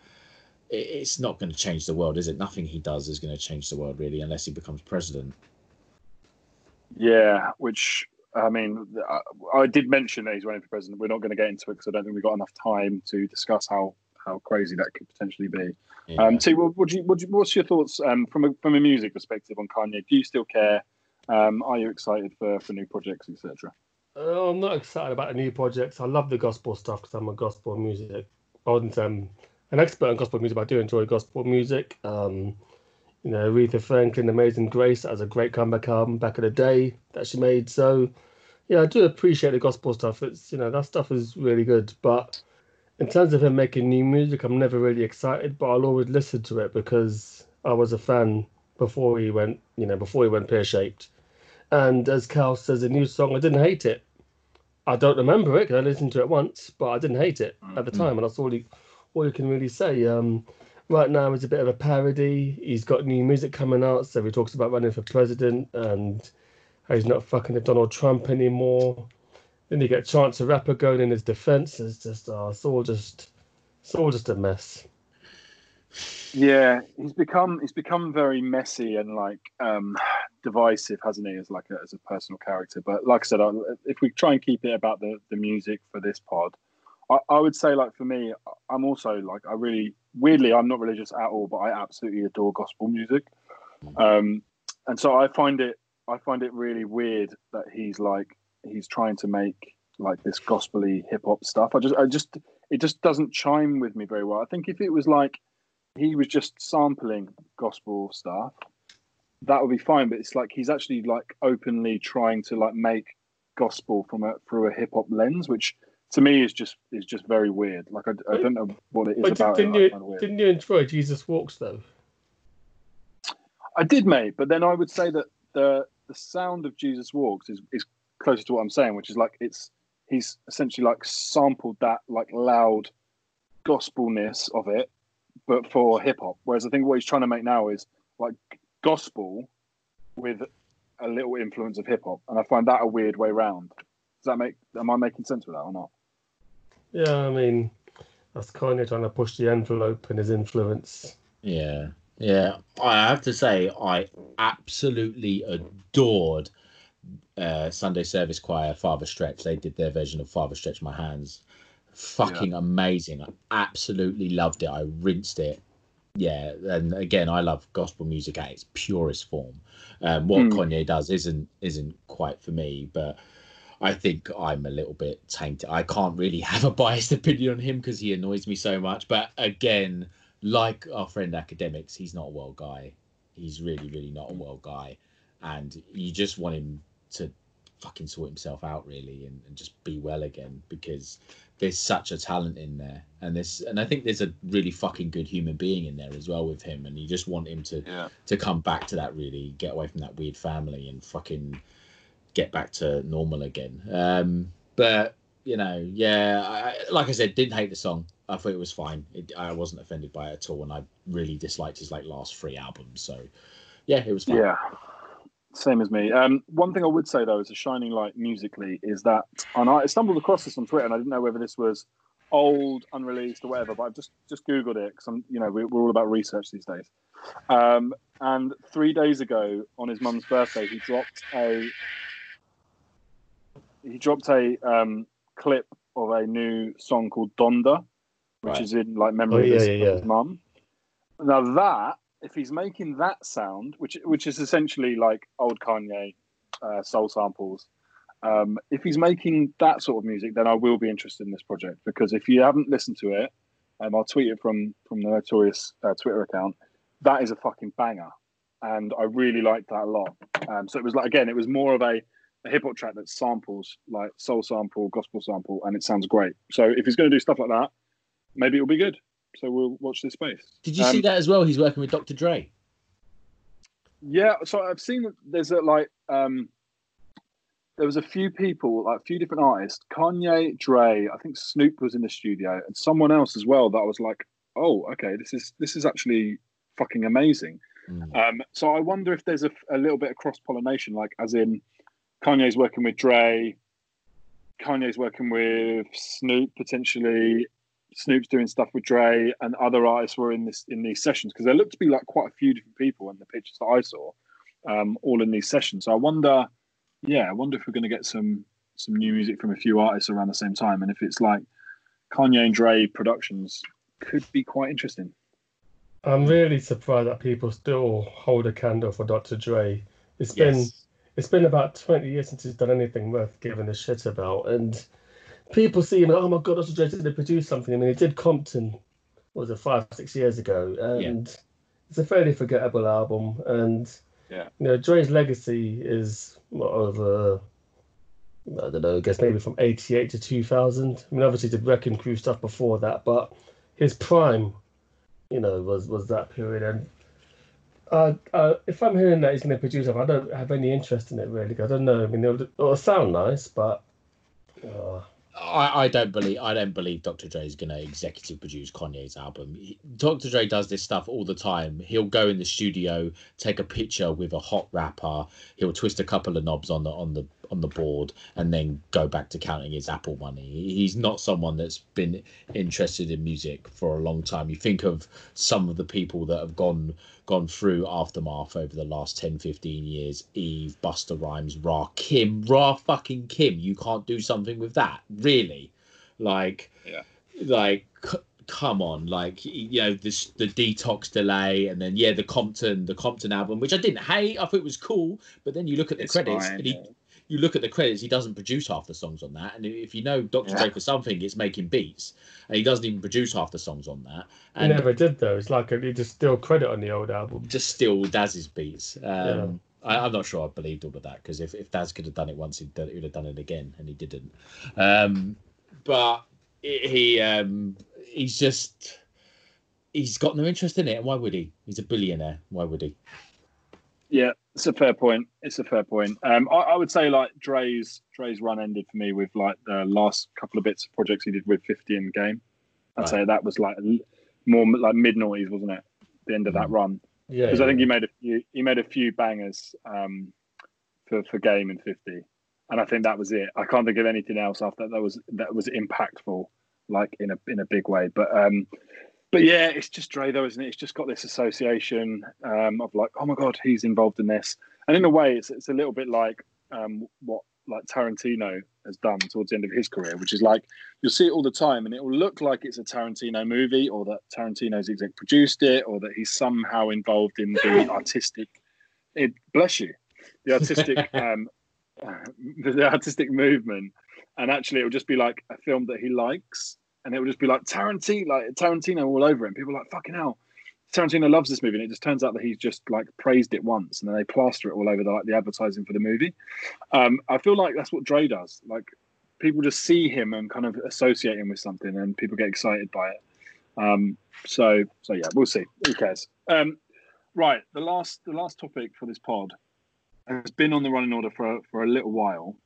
it's not going to change the world, is it? Nothing he does is going to change the world, really, unless he becomes president. Yeah, which, I mean, I, I did mention that he's running for president. We're not going to get into it because I don't think we've got enough time to discuss how, how crazy that could potentially be. Yeah. Um, T, what, what do you, what do you, what's your thoughts um, from a from a music perspective on Kanye? Do you still care? Um, are you excited for, for new projects, et cetera? Uh, I'm not excited about the new projects. I love the gospel stuff because I'm a gospel music. I wouldn't... Um, an expert on gospel music, but I do enjoy gospel music. Um, you know, Aretha Franklin, Amazing Grace, that was a great comeback album back in the day that she made. So, yeah, I do appreciate the gospel stuff. It's, you know, that stuff is really good. But in terms of him making new music, I'm never really excited, but I'll always listen to it because I was a fan before he went, you know, before he went pear-shaped. And as Cal says, a new song, I didn't hate it. I don't remember it because I listened to it once, but I didn't hate it at the time. And that's all you, all you can really say. Um, right now, it's a bit of a parody. He's got new music coming out. So he talks about running for president and how he's not fucking with Donald Trump anymore. Then you get Chance the Rapper going in his defense. It's just, oh, it's all just, it's all just a mess. Yeah, he's become he's become very messy and like um, divisive, hasn't he? As like a, as a personal character. But like I said, I, if we try and keep it about the, the music for this pod, I, I would say like for me, I'm also like I really weirdly I'm not religious at all, but I absolutely adore gospel music, um, and so I find it I find it really weird that he's like he's trying to make like this gospel-y hip hop stuff. I just I just it just doesn't chime with me very well. I think if it was like he was just sampling gospel stuff, that would be fine. But it's like he's actually like openly trying to like make gospel from a through a hip hop lens, which to me is just is just very weird. Like I, I don't know what it is but about. Didn't it, you kind of didn't you enjoy Jesus Walks though? I did, mate. But then I would say that the the sound of Jesus Walks is is closer to what I'm saying, which is like it's he's essentially like sampled that like loud gospelness of it, but for hip hop. Whereas I think what he's trying to make now is like gospel with a little influence of hip hop. And I find that a weird way round. Does that make, am I making sense with that or not? Yeah, I mean, that's Kanye trying to push the envelope and his influence. Yeah. Yeah. I have to say, I absolutely adored uh, Sunday Service Choir, Father Stretch. They did their version of Father Stretch My Hands. Fucking yeah. Amazing. I absolutely loved it. I rinsed it. Yeah. And again, I love gospel music at its purest form. Um, what mm. Kanye does isn't isn't quite for me, but I think I'm a little bit tainted. I can't really have a biased opinion on him because he annoys me so much. But again, like our friend Akademiks, he's not a world guy. He's really, really not a world guy. And you just want him to fucking sort himself out, really, and, and just be well again, because there's such a talent in there, and this, and I think there's a really fucking good human being in there as well with him, and you just want him to yeah. to come back to that, really get away from that weird family and fucking get back to normal again. Um, but you know, yeah, I, like I said, didn't hate the song. I thought it was fine. It, I wasn't offended by it at all, and I really disliked his like last three albums. So yeah, it was fine. Yeah. Same as me. Um, one thing I would say though is a shining light musically is that, and I stumbled across this on Twitter, and I didn't know whether this was old, unreleased, or whatever. But I've just just googled it because I'm, you know, we're, we're all about research these days. Um, and three days ago, on his mum's birthday, he dropped a he dropped a um, clip of a new song called Donda, which right. is in like memory oh, yeah, of his, yeah, yeah. his mum. Now that. If he's making that sound, which which is essentially like old Kanye uh, soul samples, um, if he's making that sort of music, then I will be interested in this project. Because if you haven't listened to it, um, I'll tweet it from from the Notorious uh, Twitter account. That is a fucking banger, and I really liked that a lot. Um, so it was like again, it was more of a, a hip hop track that samples like soul sample, gospel sample, and it sounds great. So if he's going to do stuff like that, maybe it'll be good. So we'll watch this space. Did you um, see that as well? He's working with Doctor Dre. Yeah, so I've seen that there's a, like um, there was a few people, like a few different artists. Kanye, Dre, I think Snoop was in the studio, and someone else as well. That I was like, oh, okay, this is this is actually fucking amazing. Mm. Um, so I wonder if there's a, a little bit of cross pollination, like as in Kanye's working with Dre, Kanye's working with Snoop potentially. Snoop's doing stuff with Dre, and other artists were in this in these sessions because there looked to be like quite a few different people in the pictures that I saw, um, all in these sessions. So I wonder, yeah, I wonder if we're going to get some some new music from a few artists around the same time, and if it's like Kanye and Dre productions, could be quite interesting. I'm really surprised that people still hold a candle for Doctor Dre. It's yes. been it's been about twenty years since he's done anything worth giving a shit about, and people see him, oh my God, Doctor Dre did produce something. I mean, he did Compton, what was it, five, six years ago. And yeah. it's a fairly forgettable album. And, yeah. you know, Dre's legacy is more of a, I don't know, I guess maybe from eighty-eight to two thousand. I mean, obviously the Wrecking Crew stuff before that, but his prime, you know, was, was that period. And uh, uh, if I'm hearing that he's going to produce it, I don't have any interest in it, really. I don't know. I mean, it'll, it'll sound nice, but... Uh, I, I don't believe I don't believe Doctor Dre is going to executive produce Kanye's album. He, Doctor Dre does this stuff all the time. He'll go in the studio, take a picture with a hot rapper. He'll twist a couple of knobs on the on the on the board, and then go back to counting his Apple money. He's not someone that's been interested in music for a long time. You think of some of the people that have gone gone through Aftermath over the last ten, fifteen years. Eve, Busta Rhymes, Ra, Kim, Ra fucking Kim. You can't do something with that, really. Like, yeah. like, c- come on, like, you know, this the Detox Delay, and then yeah, the Compton, the Compton album, which I didn't hate. I thought it was cool, but then you look at the it's credits, fine, and he. Yeah. You look at the credits, he doesn't produce half the songs on that. And if you know Doctor yeah. Dre for something, it's making beats. And he doesn't even produce half the songs on that. And he never did, though. It's like he just steal credit on the old album. Just steal Daz's beats. Um, yeah. I, I'm not sure I believed all of that, because if, if Daz could have done it once, he'd, he'd have done it again, and he didn't. Um, but it, he um, he's just... He's got no interest in it, and why would he? He's a billionaire. Why would he? Yeah. It's a fair point. It's a fair point. Um, I, I would say like Dre's Dre's run ended for me with like the last couple of bits of projects he did with fifty and Game. I'd right. say that was like more like mid noughties, wasn't it? The end of that run. Yeah. Because yeah, I think yeah. he made a few, he made a few bangers um, for for Game and fifty, and I think that was it. I can't think of anything else after that, that was that was impactful, like in a in a big way. But. Um, But yeah, it's just Dre though, isn't it? It's just got this association um, of like, oh my God, he's involved in this. And in a way, it's it's a little bit like um, what like Tarantino has done towards the end of his career, which is like, you'll see it all the time and it will look like it's a Tarantino movie, or that Tarantino's exec produced it, or that he's somehow involved in the artistic, it, bless you, the artistic, um, the artistic movement. And actually it'll just be like a film that he likes. And it would just be like Tarantino, like Tarantino all over it. And people are like, fucking hell, Tarantino loves this movie. And it just turns out that he's just like praised it once, and then they plaster it all over the, like, the advertising for the movie. Um, I feel like that's what Dre does. Like people just see him and kind of associate him with something, and people get excited by it. Um, so, so yeah, we'll see. Who cares? Um, right, the last, the last topic for this pod has been on the running order for for a little while.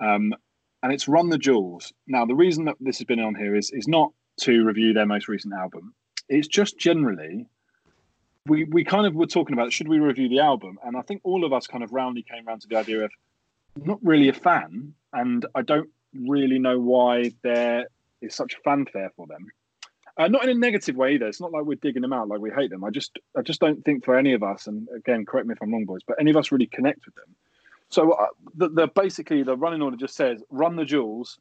Um, And it's Run the Jewels. Now, the reason that this has been on here is is not to review their most recent album. It's just generally, we, we kind of were talking about, should we review the album? And I think all of us kind of roundly came around to the idea of, I'm not really a fan, and I don't really know why there is such a fanfare for them. Uh, not in a negative way either. It's not like we're digging them out, like we hate them. I just I just don't think for any of us, and again, correct me if I'm wrong, boys, but any of us really connect with them. So uh, the, the basically the running order just says Run the Jewels,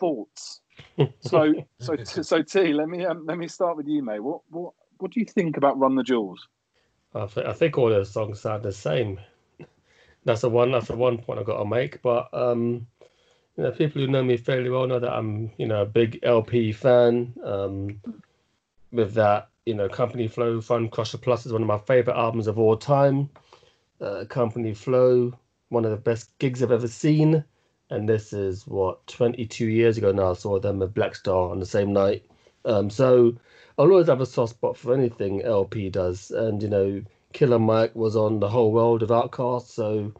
thoughts. So so so T, let me um, let me start with you, mate. What what what do you think about Run the Jewels? I think, I think all those songs sound the same. That's the one. That's the one point I've got to make. But um, you know, people who know me fairly well know that I'm you know a big L P fan. Um, with that, you know, Company Flow, Fun Crusher Plus is one of my favourite albums of all time. Uh, Company Flow. One of the best gigs I've ever seen. And this is, what, twenty-two years ago now, I saw them with Black Star on the same night. Um, so I'll always have a soft spot for anything L P does. And, you know, Killer Mike was on The Whole World of Outkast, so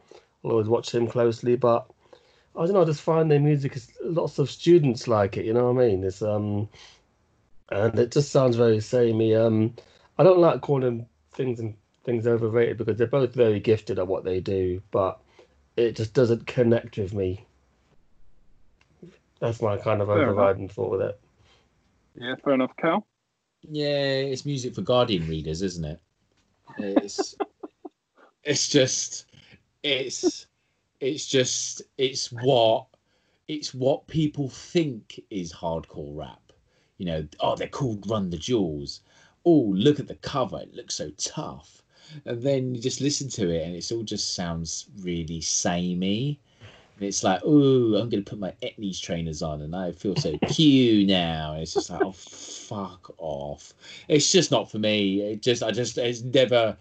I'll always watch him closely. But I don't know, I just find their music, is lots of students like it, you know what I mean? It's um, and it just sounds very samey. Um, I don't like calling things and things overrated, because they're both very gifted at what they do, but it just doesn't connect with me. That's my kind of fair overriding enough. Thought with it. Yeah, fair enough, Cal. Yeah, it's music for Guardian readers, isn't it? It's it's just it's it's just it's what it's what people think is hardcore rap. You know, oh, they're called Run the Jewels. Oh, look at the cover, it looks so tough. And then you just listen to it, and it's all just sounds really samey. And it's like, ooh, I'm going to put my Etnies trainers on and I feel so cute now. And it's just like, oh, fuck off. It's just not for me. It just, I just, it's never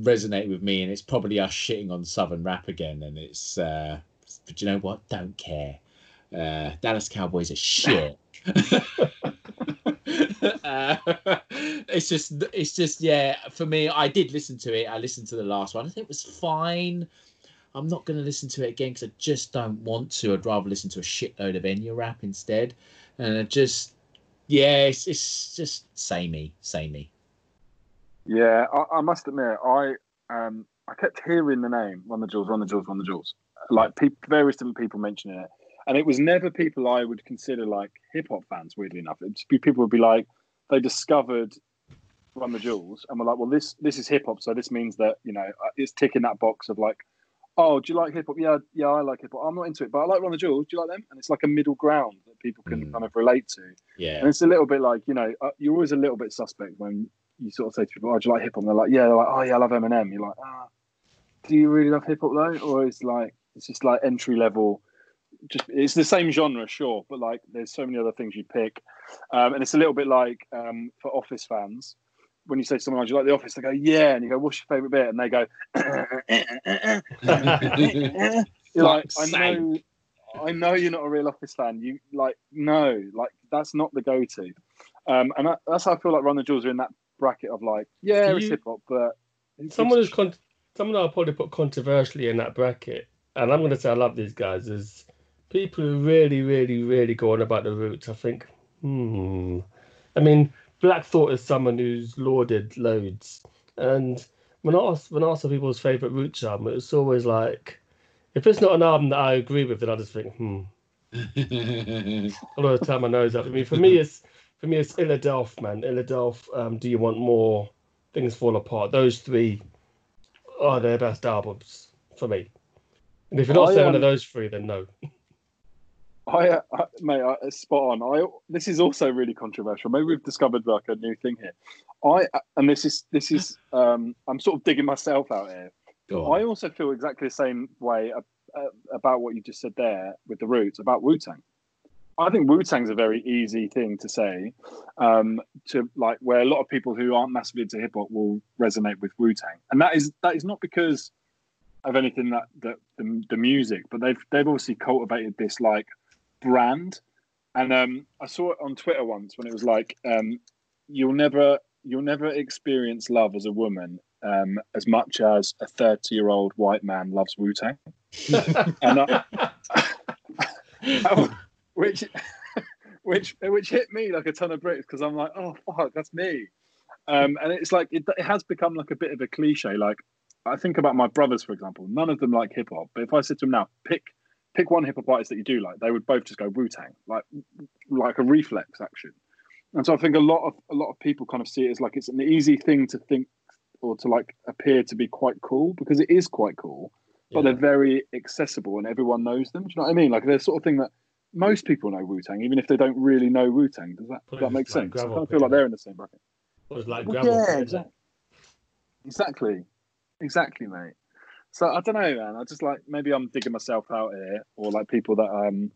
resonated with me. And it's probably us shitting on Southern rap again. And it's, uh, but you know what? Don't care. Uh, Dallas Cowboys are shit. uh, it's just, it's just, yeah, for me, I did listen to it. I listened to the last one. I think it was fine. I'm not going to listen to it again because I just don't want to. I'd rather listen to a shitload of Enya rap instead. And I just, yeah, it's, it's just samey, samey. Yeah, I, I must admit, I um, I kept hearing the name, Run the Jewels, Run the Jewels, Run the Jewels. Like pe- various different people mentioning it. And it was never people I would consider like hip-hop fans, weirdly enough. It'd just be people would be like, they discovered Run the Jewels and were like, well, this, this is hip-hop, so this means that, you know, it's ticking that box of like, oh, do you like hip hop? Yeah, yeah, I like hip hop. I'm not into it, but I like Run the Jewels. Do you like them? And it's like a middle ground that people can mm. kind of relate to. Yeah. And it's a little bit like, you know, uh, you're always a little bit suspect when you sort of say to people, oh, do you like hip hop? And they're like, yeah, they're like, oh, yeah, I love Eminem. You're like, ah, do you really love hip hop though? Or it's like, it's just like entry level. Just it's the same genre, sure, but like there's so many other things you pick. Um, and it's a little bit like um, for Office fans. When you say to someone, do you like The Office? They go, yeah. And you go, what's your favourite bit? And they go, you're like, I know, I know you're not a real Office fan. You like, no, like that's not the go-to. Um, and that, that's how I feel like Run the Jewels are in that bracket of like, yeah, you, it's hip-hop, but... Someone who's con- someone I'll probably put controversially in that bracket, and I'm going to say I love these guys, is people who really, really, really go on about the roots. I think, hmm. I mean... Black Thought is someone who's lauded loads, and when I ask when I ask people's favourite Roots album, it's always like, if it's not an album that I agree with, then I just think, hmm. A lot of the time I know that. I mean, for me, it's for me, it's Illadelph, man. Illadelph, um, Do You Want More? Things Fall Apart. Those three are their best albums for me. And if you're not I, saying um... one of those three, then no. I, uh, mate, uh, spot on. I this is also really controversial. Maybe we've discovered like a new thing here. I uh, and this is this is um, I'm sort of digging myself out here. I also feel exactly the same way uh, uh, about what you just said there with the Roots about Wu-Tang. I think Wu-Tang's a very easy thing to say, um, to like where a lot of people who aren't massively into hip hop will resonate with Wu-Tang, and that is that is not because of anything that, that the the music, but they've they've obviously cultivated this like brand. And um I saw it on Twitter once when it was like um you'll never you'll never experience love as a woman um as much as a thirty year old white man loves Wu-Tang. And I, I, which which which hit me like a ton of bricks because I'm like, oh fuck, that's me. Um and it's like it, it has become like a bit of a cliche. Like I think about my brothers, for example. None of them like hip-hop, but if I said to them now, pick Pick one hip hop artist that you do like, they would both just go Wu-Tang, like like a reflex action. And so I think a lot of a lot of people kind of see it as like it's an easy thing to think or to like appear to be quite cool, because it is quite cool, but yeah. They're very accessible and everyone knows them. Do you know what I mean? Like they're the sort of thing that most people know Wu-Tang, even if they don't really know Wu-Tang. Does that does that make like sense? I kind of feel like they're in the same bracket. Was like well, yeah, exactly. exactly, exactly, mate. So I don't know, man. I just like maybe I'm digging myself out here, or like people that um,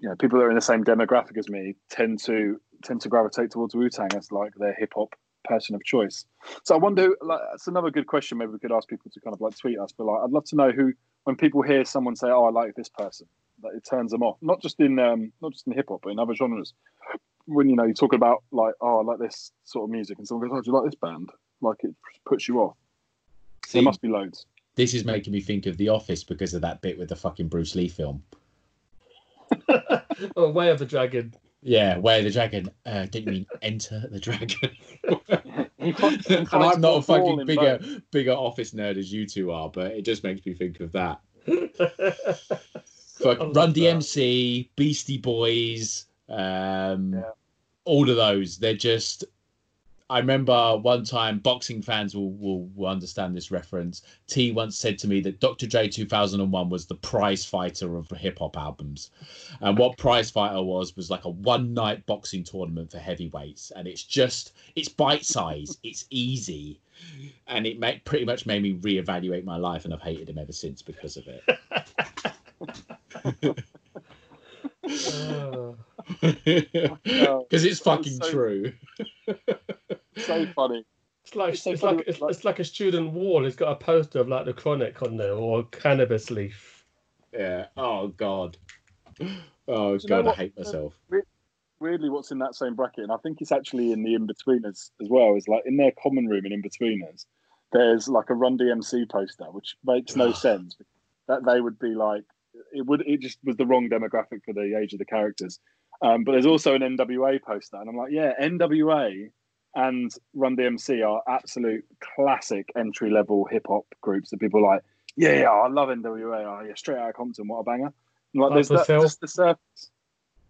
you know, people that are in the same demographic as me tend to tend to gravitate towards Wu-Tang as like their hip hop person of choice. So I wonder, like, that's another good question. Maybe we could ask people to kind of like tweet us, but like I'd love to know who, when people hear someone say, "Oh, I like this person," that it turns them off. Not just in um, not just in hip hop, but in other genres. When you know you talk about like, "Oh, I like this sort of music," and someone goes, "Oh, do you like this band?" Like it puts you off. See, there must be loads. This is making me think of The Office because of that bit with the fucking Bruce Lee film. Oh, Way of the Dragon. Yeah, Way of the Dragon. Uh, didn't mean Enter the Dragon. And I'm not a fucking bigger both. bigger Office nerd as you two are, but it just makes me think of that. Fuck, Run D M C, Beastie Boys, um, yeah. All of those. They're just... I remember one time, boxing fans will, will, will understand this reference. T once said to me that Doctor Dre two thousand one was the prize fighter of hip-hop albums. And what prize fighter was, was like a one-night boxing tournament for heavyweights. And it's just, it's bite-sized, it's easy. And it made, pretty much made me reevaluate my life, and I've hated him ever since because of it. Because it's fucking so, true. So funny. It's like it's, so it's funny like, it's, like it's like a student wall. It's got a poster of like the Chronic on there or a cannabis leaf. Yeah. Oh god. Oh god, I hate myself. Weirdly, what's in that same bracket, and I think it's actually in the in-betweeners as well, is like in their common room and in-betweeners, there's like a Run D M C poster, which makes no sense. That they would be like, it would it just was the wrong demographic for the age of the characters. Um, but there's also an N W A poster, and I'm like, yeah, N W A and Run D M C are absolute classic entry-level hip-hop groups that people are like, yeah, yeah, I love N W A, oh, yeah, straight out of Compton, what a banger. And like, there's that, just the surface.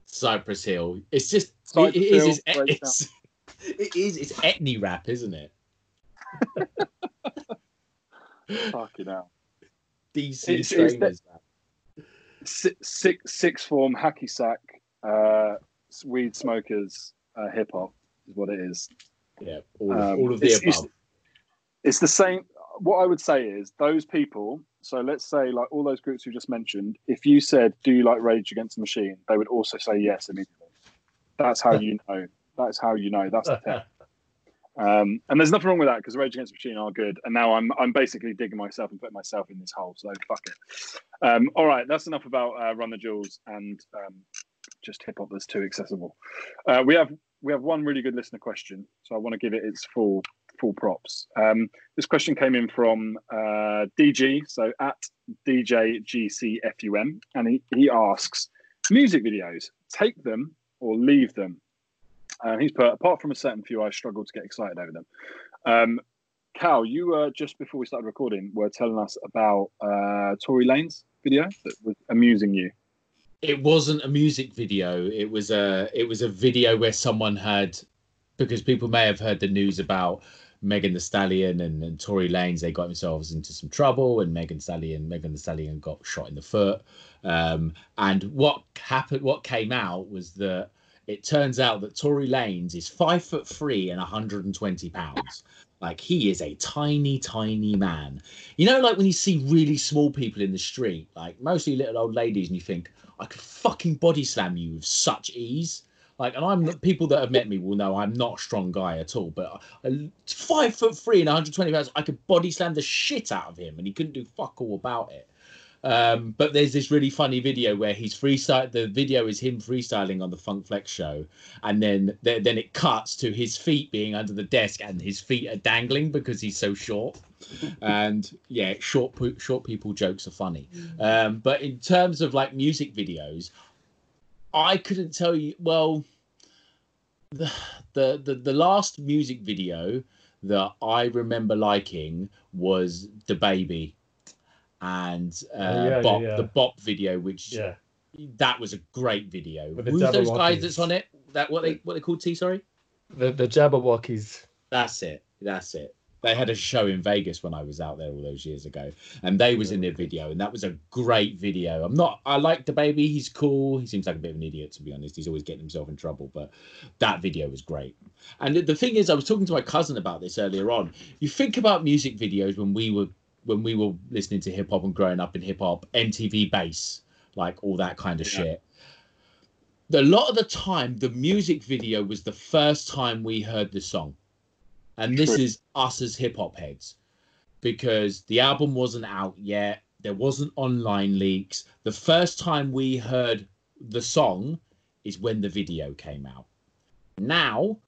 Cypress Hill. It's just Cypress it, it Hill, is it's, it's, it is it's etny rap, isn't it? Fucking hell. D C Strainers rap. Six six form hacky sack uh, weed smokers uh, hip hop is what it is. Yeah, all, um, all of the it's, above. It's, it's the same. What I would say is those people. So let's say like all those groups we just mentioned, if you said, do you like Rage Against the Machine? They would also say yes immediately. That's how you know. That's how you know. That's the test. Um, and there's nothing wrong with that because Rage Against the Machine are good. And now I'm I'm basically digging myself and putting myself in this hole. So fuck it. Um, all right. That's enough about uh, Run the Jewels and um, just hip hop that's too accessible. Uh, we have we have one really good listener question. So I want to give it its full... full props. Um, this question came in from uh, D G, so at D J G C F U M, and he, he asks, music videos, take them or leave them? And uh, he's put, apart from a certain few, I struggled to get excited over them. Um, Cal, you were, uh, just before we started recording, were telling us about uh, Tory Lanez's video that was amusing you. It wasn't a music video. It was a, it was a video where someone had... Because people may have heard the news about Megan Thee Stallion and, and Tory Lanez. They got themselves into some trouble, and Megan Stallion, Megan Thee Stallion got shot in the foot. Um, and what happened? What came out was that it turns out that Tory Lanez is five foot three and one hundred twenty pounds. Like he is a tiny, tiny man. You know, like when you see really small people in the street, like mostly little old ladies, and you think, I could fucking body slam you with such ease. Like, and I'm people that have met me will know I'm not a strong guy at all, but I, five foot three and one hundred twenty pounds, I could body slam the shit out of him and he couldn't do fuck all about it. Um, but there's this really funny video where he's freestyle. The video is him freestyling on the Funk Flex show. And then th- then it cuts to his feet being under the desk and his feet are dangling because he's so short. And yeah, short, short people jokes are funny. Um, but in terms of like music videos, I couldn't tell you. Well, the, the the the last music video that I remember liking was DaBaby and uh, oh, yeah, Bop, yeah, yeah. the Bop video, which yeah. that was a great video. Who's those guys that's on it? That what they what they called T? Sorry, the the Jabberwockies. That's it. That's it. They had a show in Vegas when I was out there all those years ago, and they was in their video, and that was a great video. I'm not, I like DaBaby. He's cool. He seems like a bit of an idiot, to be honest. He's always getting himself in trouble, but that video was great. And the thing is, I was talking to my cousin about this earlier on. You think about music videos when we were when we were listening to hip hop and growing up in hip hop, M T V Bass, like all that kind of yeah. shit. A lot of the time, the music video was the first time we heard the song. And this is us as hip-hop heads, because the album wasn't out yet. There wasn't online leaks. The first time we heard the song is when the video came out. Now,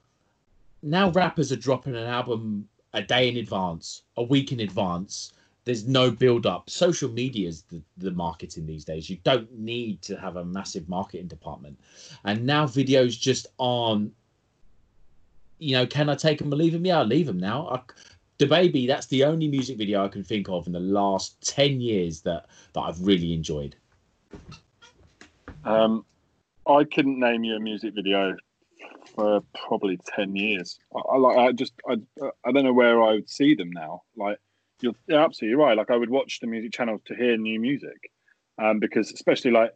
now rappers are dropping an album a day in advance, a week in advance. There's no build-up. Social media is the, the marketing these days. You don't need to have a massive marketing department. And now videos just aren't. You know, can I take them or leave them? Yeah, I'll leave them now. DaBaby, that's the only music video I can think of in the last ten years that, that I've really enjoyed. Um, I couldn't name you a music video for probably ten years. I like, I just, I, I don't know where I would see them now. Like, you're, you're absolutely right. Like, I would watch the music channel to hear new music, um, because especially like.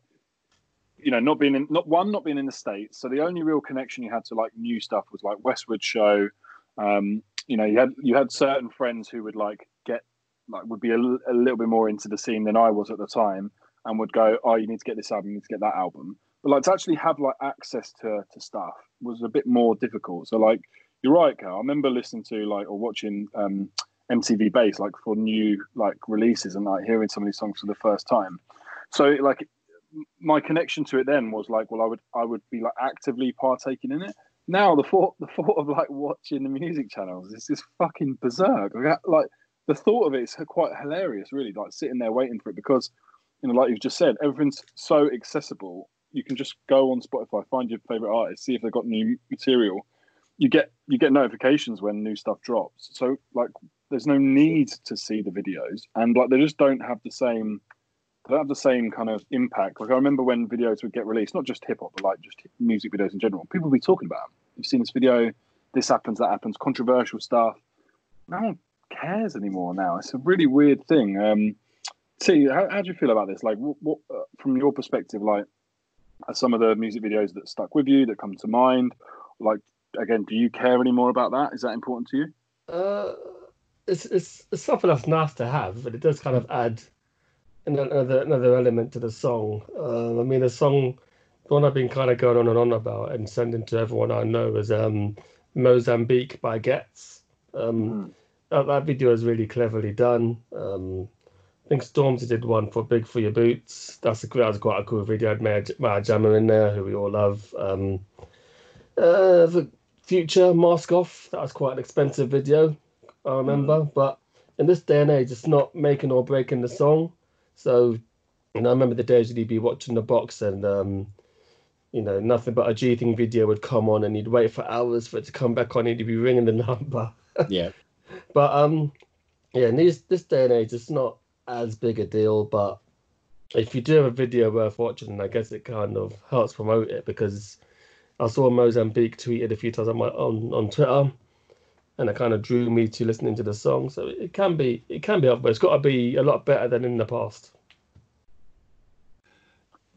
You know, not being in, not one, not being in the States. So the only real connection you had to like new stuff was like Westwood Show. Um, you know, you had you had certain friends who would like get like would be a, l- a little bit more into the scene than I was at the time, and would go, oh, you need to get this album, you need to get that album. But like to actually have like access to to stuff was a bit more difficult. So like you're right, Cal. I remember listening to like or watching um, M T V Base like for new like releases and like hearing some of these songs for the first time. So like my connection to it then was like, well, I would I would be like actively partaking in it. Now the thought the thought of like watching the music channels is just fucking berserk. Like, like the thought of it is quite hilarious, really. Like sitting there waiting for it because, you know, like you've just said, everything's so accessible. You can just go on Spotify, find your favorite artist, see if they've got new material. You get you get notifications when new stuff drops. So like, there's no need to see the videos, and like they just don't have the same. They don't have the same kind of impact. Like I remember when videos would get released, not just hip hop, but like just music videos in general. People would be talking about them. You've seen this video. This happens. That happens. Controversial stuff. No one cares anymore now. It's a really weird thing. Um, see, how, how do you feel about this? Like, what, what uh, from your perspective, like, are some of the music videos that stuck with you that come to mind? Like, again, do you care anymore about that? Is that important to you? Uh, it's it's, it's something that's nice to have, but it does kind of add another another element to the song. Uh, I mean, the song, the one I've been kind of going on and on about and sending to everyone I know is um, Mozambique by Getz. Um, mm. that, that video is really cleverly done. Um, I think Stormzy did one for Big For Your Boots. That's a, that was quite a cool video. I had Maya, Maya Jama in there, who we all love. Um, uh, the Future, Mask Off, that was quite an expensive video, I remember. Mm. But in this day and age, it's not making or breaking the song. So, and I remember the days you'd be watching the box and, um, you know, nothing but a G-Thing video would come on and you'd wait for hours for it to come back on and you'd be ringing the number. Yeah. But, um, yeah, in these, this day and age, it's not as big a deal, but if you do have a video worth watching, I guess it kind of helps promote it, because I saw Mozambique tweeted a few times on my on, on Twitter, and it kind of drew me to listening to the song. So it can be it can be helpful, but it's got to be a lot better than in the past.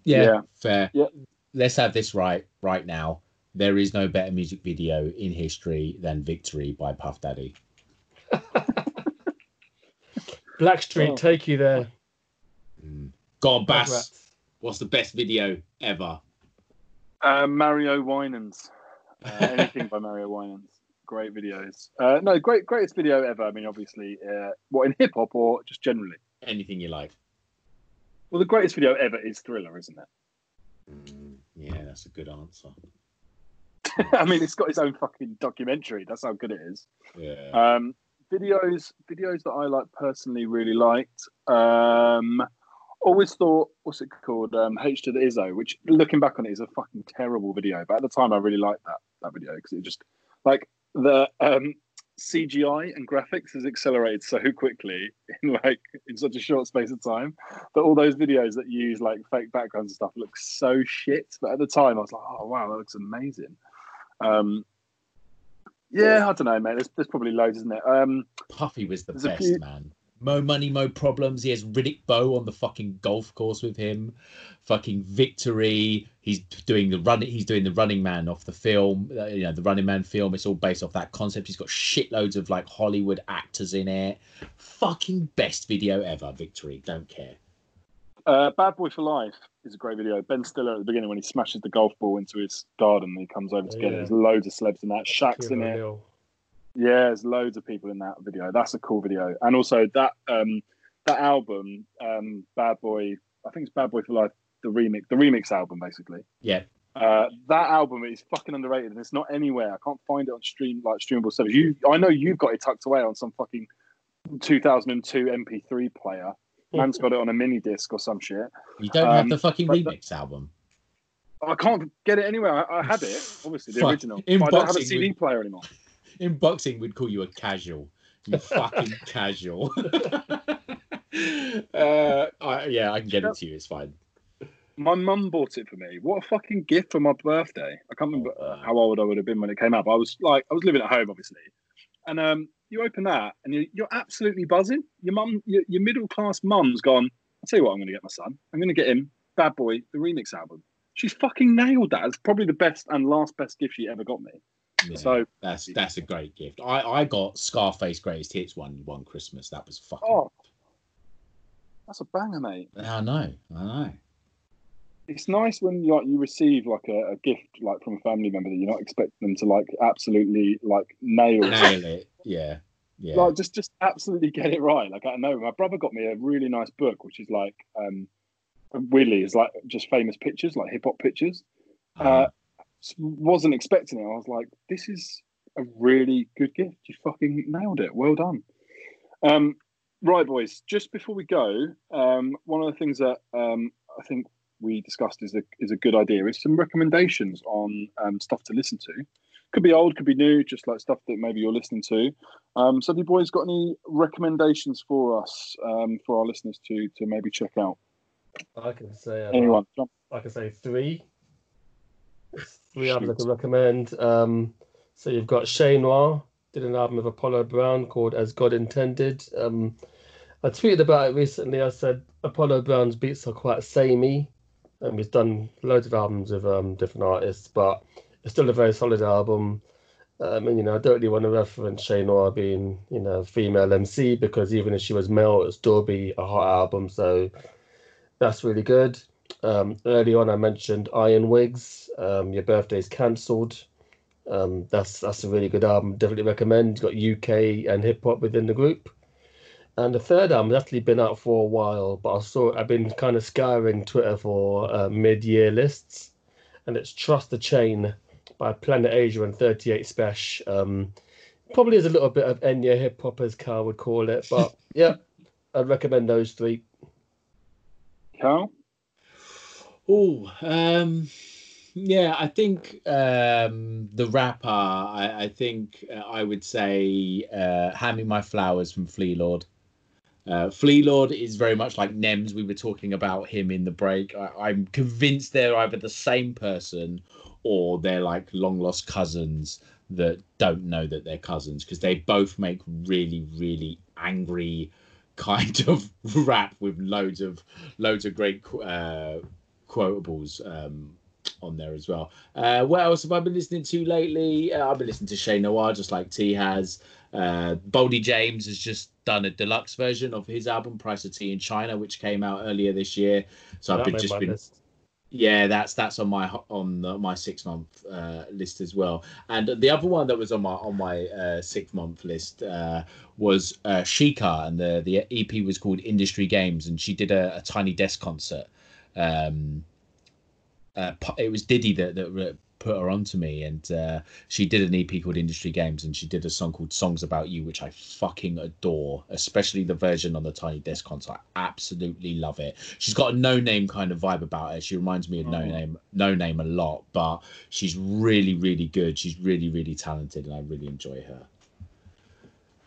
Yeah, yeah. Fair. Yeah. Let's have this right right now. There is no better music video in history than "Victory" by Puff Daddy. Blackstreet, oh. Take you there. God, Bass, what's the best video ever? Uh, Mario Winans. Uh, anything by Mario Winans. Great videos. Uh, no, great, greatest video ever. I mean, obviously, uh, what, in hip hop or just generally? Anything you like. Well, the greatest video ever is Thriller, isn't it? Mm, yeah, that's a good answer. I mean, it's got its own fucking documentary. That's how good it is. Yeah. Um, Videos, videos that I like personally really liked. Um, always thought, what's it called? Um, H to the Izzo, which looking back on it is a fucking terrible video, but at the time I really liked that that video because it just like the um, C G I and graphics has accelerated so quickly in like in such a short space of time that all those videos that use like fake backgrounds and stuff look so shit. But at the time I was like, oh wow, that looks amazing. Um, Yeah, I don't know, mate. There's, there's probably loads, isn't it? Um, Puffy was the best, few... man. Mo Money, Mo Problems. He has Riddick Bowe on the fucking golf course with him. Fucking Victory. He's doing the run. He's doing the Running Man off the film. Uh, you know, the Running Man film. It's all based off that concept. He's got shitloads of like Hollywood actors in it. Fucking best video ever. Victory. Don't care. Uh, Bad Boy for Life is a great video. Ben Stiller at the beginning when he smashes the golf ball into his garden and he comes over to get yeah. it. There's loads of celebs in that. Shaq's in it. Yeah, there's loads of people in that video. That's a cool video. And also that um, that album, um, Bad Boy, I think it's Bad Boy for Life, the remix, the remix album, basically. Yeah. Uh, that album is fucking underrated and it's not anywhere. I can't find it on stream like streamable service. You, I know you've got it tucked away on some fucking two thousand two M P three player. Man's got it on a mini disc or some shit. You don't um, have the fucking remix that, album. I can't get it anywhere. I, I had it, obviously, the original. In but boxing, I don't have a C D we, player anymore. In boxing, we'd call you a casual. You fucking casual. uh, I, yeah, I can get it to you. It's fine. My mum bought it for me. What a fucking gift for my birthday. I can't remember oh, wow. how old I would have been when it came out. But I was like, I was living at home, obviously. And um, you open that, and you're, you're absolutely buzzing. Your mum, your, your middle-class mum's gone, I'll tell you what I'm going to get my son. I'm going to get him Bad Boy, the remix album. She's fucking nailed that. It's probably the best and last best gift she ever got me. Yeah, so that's that's a great gift. I, I got Scarface Greatest Hits one one Christmas. That was fucking... Oh, That's a banger, mate. I know, I know. It's nice when like you receive like a, a gift like from a family member that you're not expecting them to like absolutely like nail, nail it. Yeah, yeah. Like just just absolutely get it right. Like I know my brother got me a really nice book, which is like um, Willie is like just famous pictures, like hip hop pictures. Uh, uh, wasn't expecting it. I was like, this is a really good gift. You fucking nailed it. Well done. Um, right, boys. Just before we go, um, one of the things that um, I think we discussed is a is a good idea. It's some recommendations on um, stuff to listen to. Could be old, could be new, just like stuff that maybe you're listening to. Um, so, have you boys got any recommendations for us, um, for our listeners to to maybe check out? I can say uh, anyone. I can say three. Three Shoot. albums I can recommend. Um, so you've got Shay Noir did an album with Apollo Brown called As God Intended. Um, I tweeted about it recently. I said Apollo Brown's beats are quite samey, and he's done loads of albums with um, different artists, but it's still a very solid album. Um, and you know, I don't really want to reference Shay Noir being, you know, female M C, because even if she was male, it'd still be a hot album. So that's really good. Um, early on, I mentioned Iron Wigs. Um, Your Birthday's Cancelled. Um, that's that's a really good album. Definitely recommend. It's got U K and hip hop within the group. And the third album has actually been out for a while, but I saw I've been kind of scouring Twitter for uh, mid-year lists, and it's Trust the Chain by Planet Asia and thirty-eight Special. Um, probably is a little bit of Enya hip hop, as Carl would call it, but yeah, I'd recommend those three. Carl? Oh, um, yeah, I think um, the rapper, I, I think uh, I would say uh, Hand Me My Flowers from Flea Lord. Uh, Flea Lord is very much like Nems. We were talking about him in the break. I, I'm convinced they're either the same person or they're like long lost cousins that don't know that they're cousins, because they both make really, really angry kind of rap with loads of loads of great uh quotables um on there as well. Uh what else have I been listening to lately? uh, I've been listening to Shay Noir, just like T has. uh Boldy James has just done a deluxe version of his album Price of Tea in China, which came out earlier this year, so I've been just been list. Yeah, that's that's on my on the, my six month uh, list as well. And the other one that was on my on my uh, six month list uh, was uh, Shika, and the the E P was called Industry Games, and she did a, a Tiny Desk concert. Um, uh, it was Diddy that that put her on to me, and uh, she did an E P called Industry Games, and she did a song called Songs About You, which I fucking adore, especially the version on the Tiny Desk concert. I absolutely love it. She's got a No Name kind of vibe about her. She reminds me of oh. No Name No Name a lot, but she's really, really good. She's really, really talented, and I really enjoy her.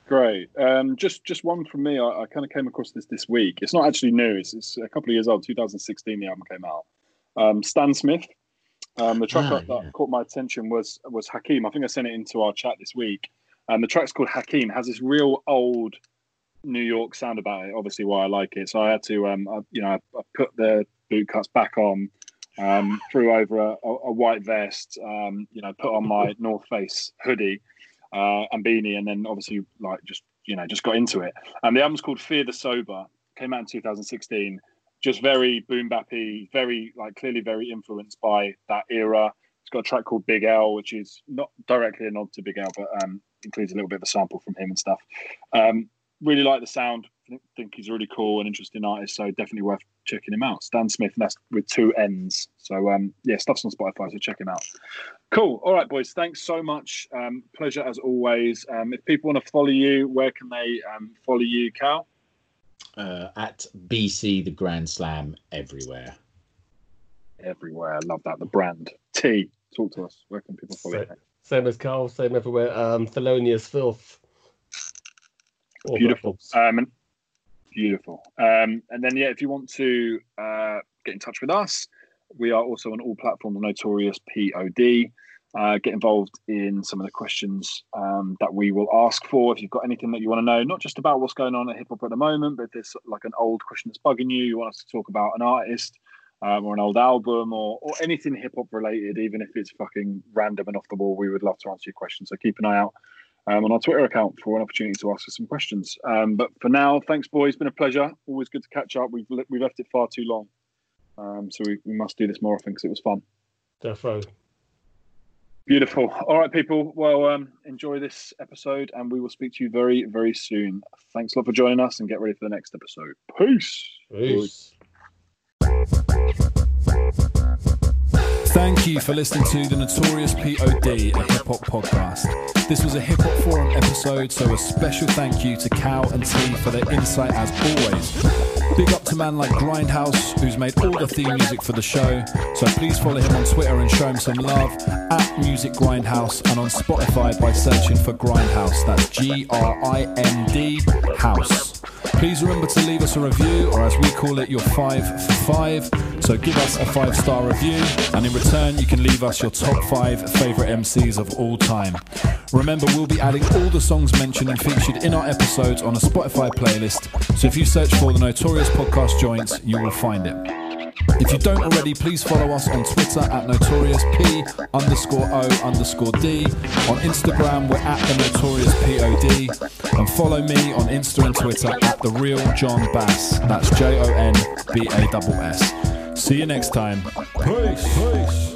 Great. Um, just just one from me. I, I kind of came across this this week. It's not actually new. It's, it's a couple of years old. twenty sixteen, the album came out. Um, Stan Smith. Um, the track ah, that yeah. caught my attention was was Hakeem. I think I sent it into our chat this week. And um, the track's called Hakeem. Has this real old New York sound about it. Obviously, why I like it. So I had to, um, I, you know, I, I put the bootcuts back on, um, threw over a, a, a white vest, um, you know, put on my North Face hoodie uh, and beanie, and then obviously, like, just you know, just got into it. And the album's called Fear the Sober. Came out in two thousand sixteen. Just very boom bappy, very like clearly very influenced by that era. It's got a track called Big L, which is not directly a nod to Big L, but um, includes a little bit of a sample from him and stuff. Um, really like the sound. I think he's really cool and interesting artist, so definitely worth checking him out. Stan Smith, and that's with two N's. So um, yeah, stuff's on Spotify, so check him out. Cool. All right, boys. Thanks so much. Um, pleasure as always. Um, if people want to follow you, where can they um, follow you, Cal? Uh, at B C the Grand Slam everywhere. Everywhere, I love that. The brand T. Talk to us. Where can people follow? Same, same as Carl. Same everywhere. Um, Thelonious Filth. All beautiful. Um, beautiful. Um, and then yeah, if you want to uh, get in touch with us, we are also on all platforms. Notorious P O D. Uh, get involved in some of the questions um, that we will ask for. If you've got anything that you want to know, not just about what's going on at hip hop at the moment, but if there's like an old question that's bugging you, you want us to talk about an artist um, or an old album or, or anything hip hop related, even if it's fucking random and off the wall, we would love to answer your questions. So keep an eye out um, on our Twitter account for an opportunity to ask us some questions. Um, but for now, thanks, boys. Been a pleasure. Always good to catch up. We've we've left it far too long, um, so we, we must do this more often because it was fun. Defo. Beautiful. All right, people. Well, um, enjoy this episode, and we will speak to you very, very soon. Thanks a lot for joining us, and get ready for the next episode. Peace. Peace. Thank you for listening to the Notorious P O D, a hip hop podcast. This was a hip hop forum episode, so a special thank you to Cal and T for their insight as always. Big up to man like Grindhouse, who's made all the theme music for the show, so please follow him on Twitter and show him some love at Music Grindhouse, and on Spotify by searching for Grindhouse. That's G R I N D House. Please remember to leave us a review, or as we call it, your five for five. So give us a five-star review, and in return, you can leave us your top five favourite M Cs of all time. Remember, we'll be adding all the songs mentioned and featured in our episodes on a Spotify playlist, so if you search for the Notorious Podcast Joints, you will find it. If you don't already, please follow us on Twitter at NotoriousP underscore O underscore D. On Instagram, we're at the Notorious P O D. And follow me on Insta and Twitter at the Real John Bass. That's J O N B A S S. See you next time. Peace. Peace.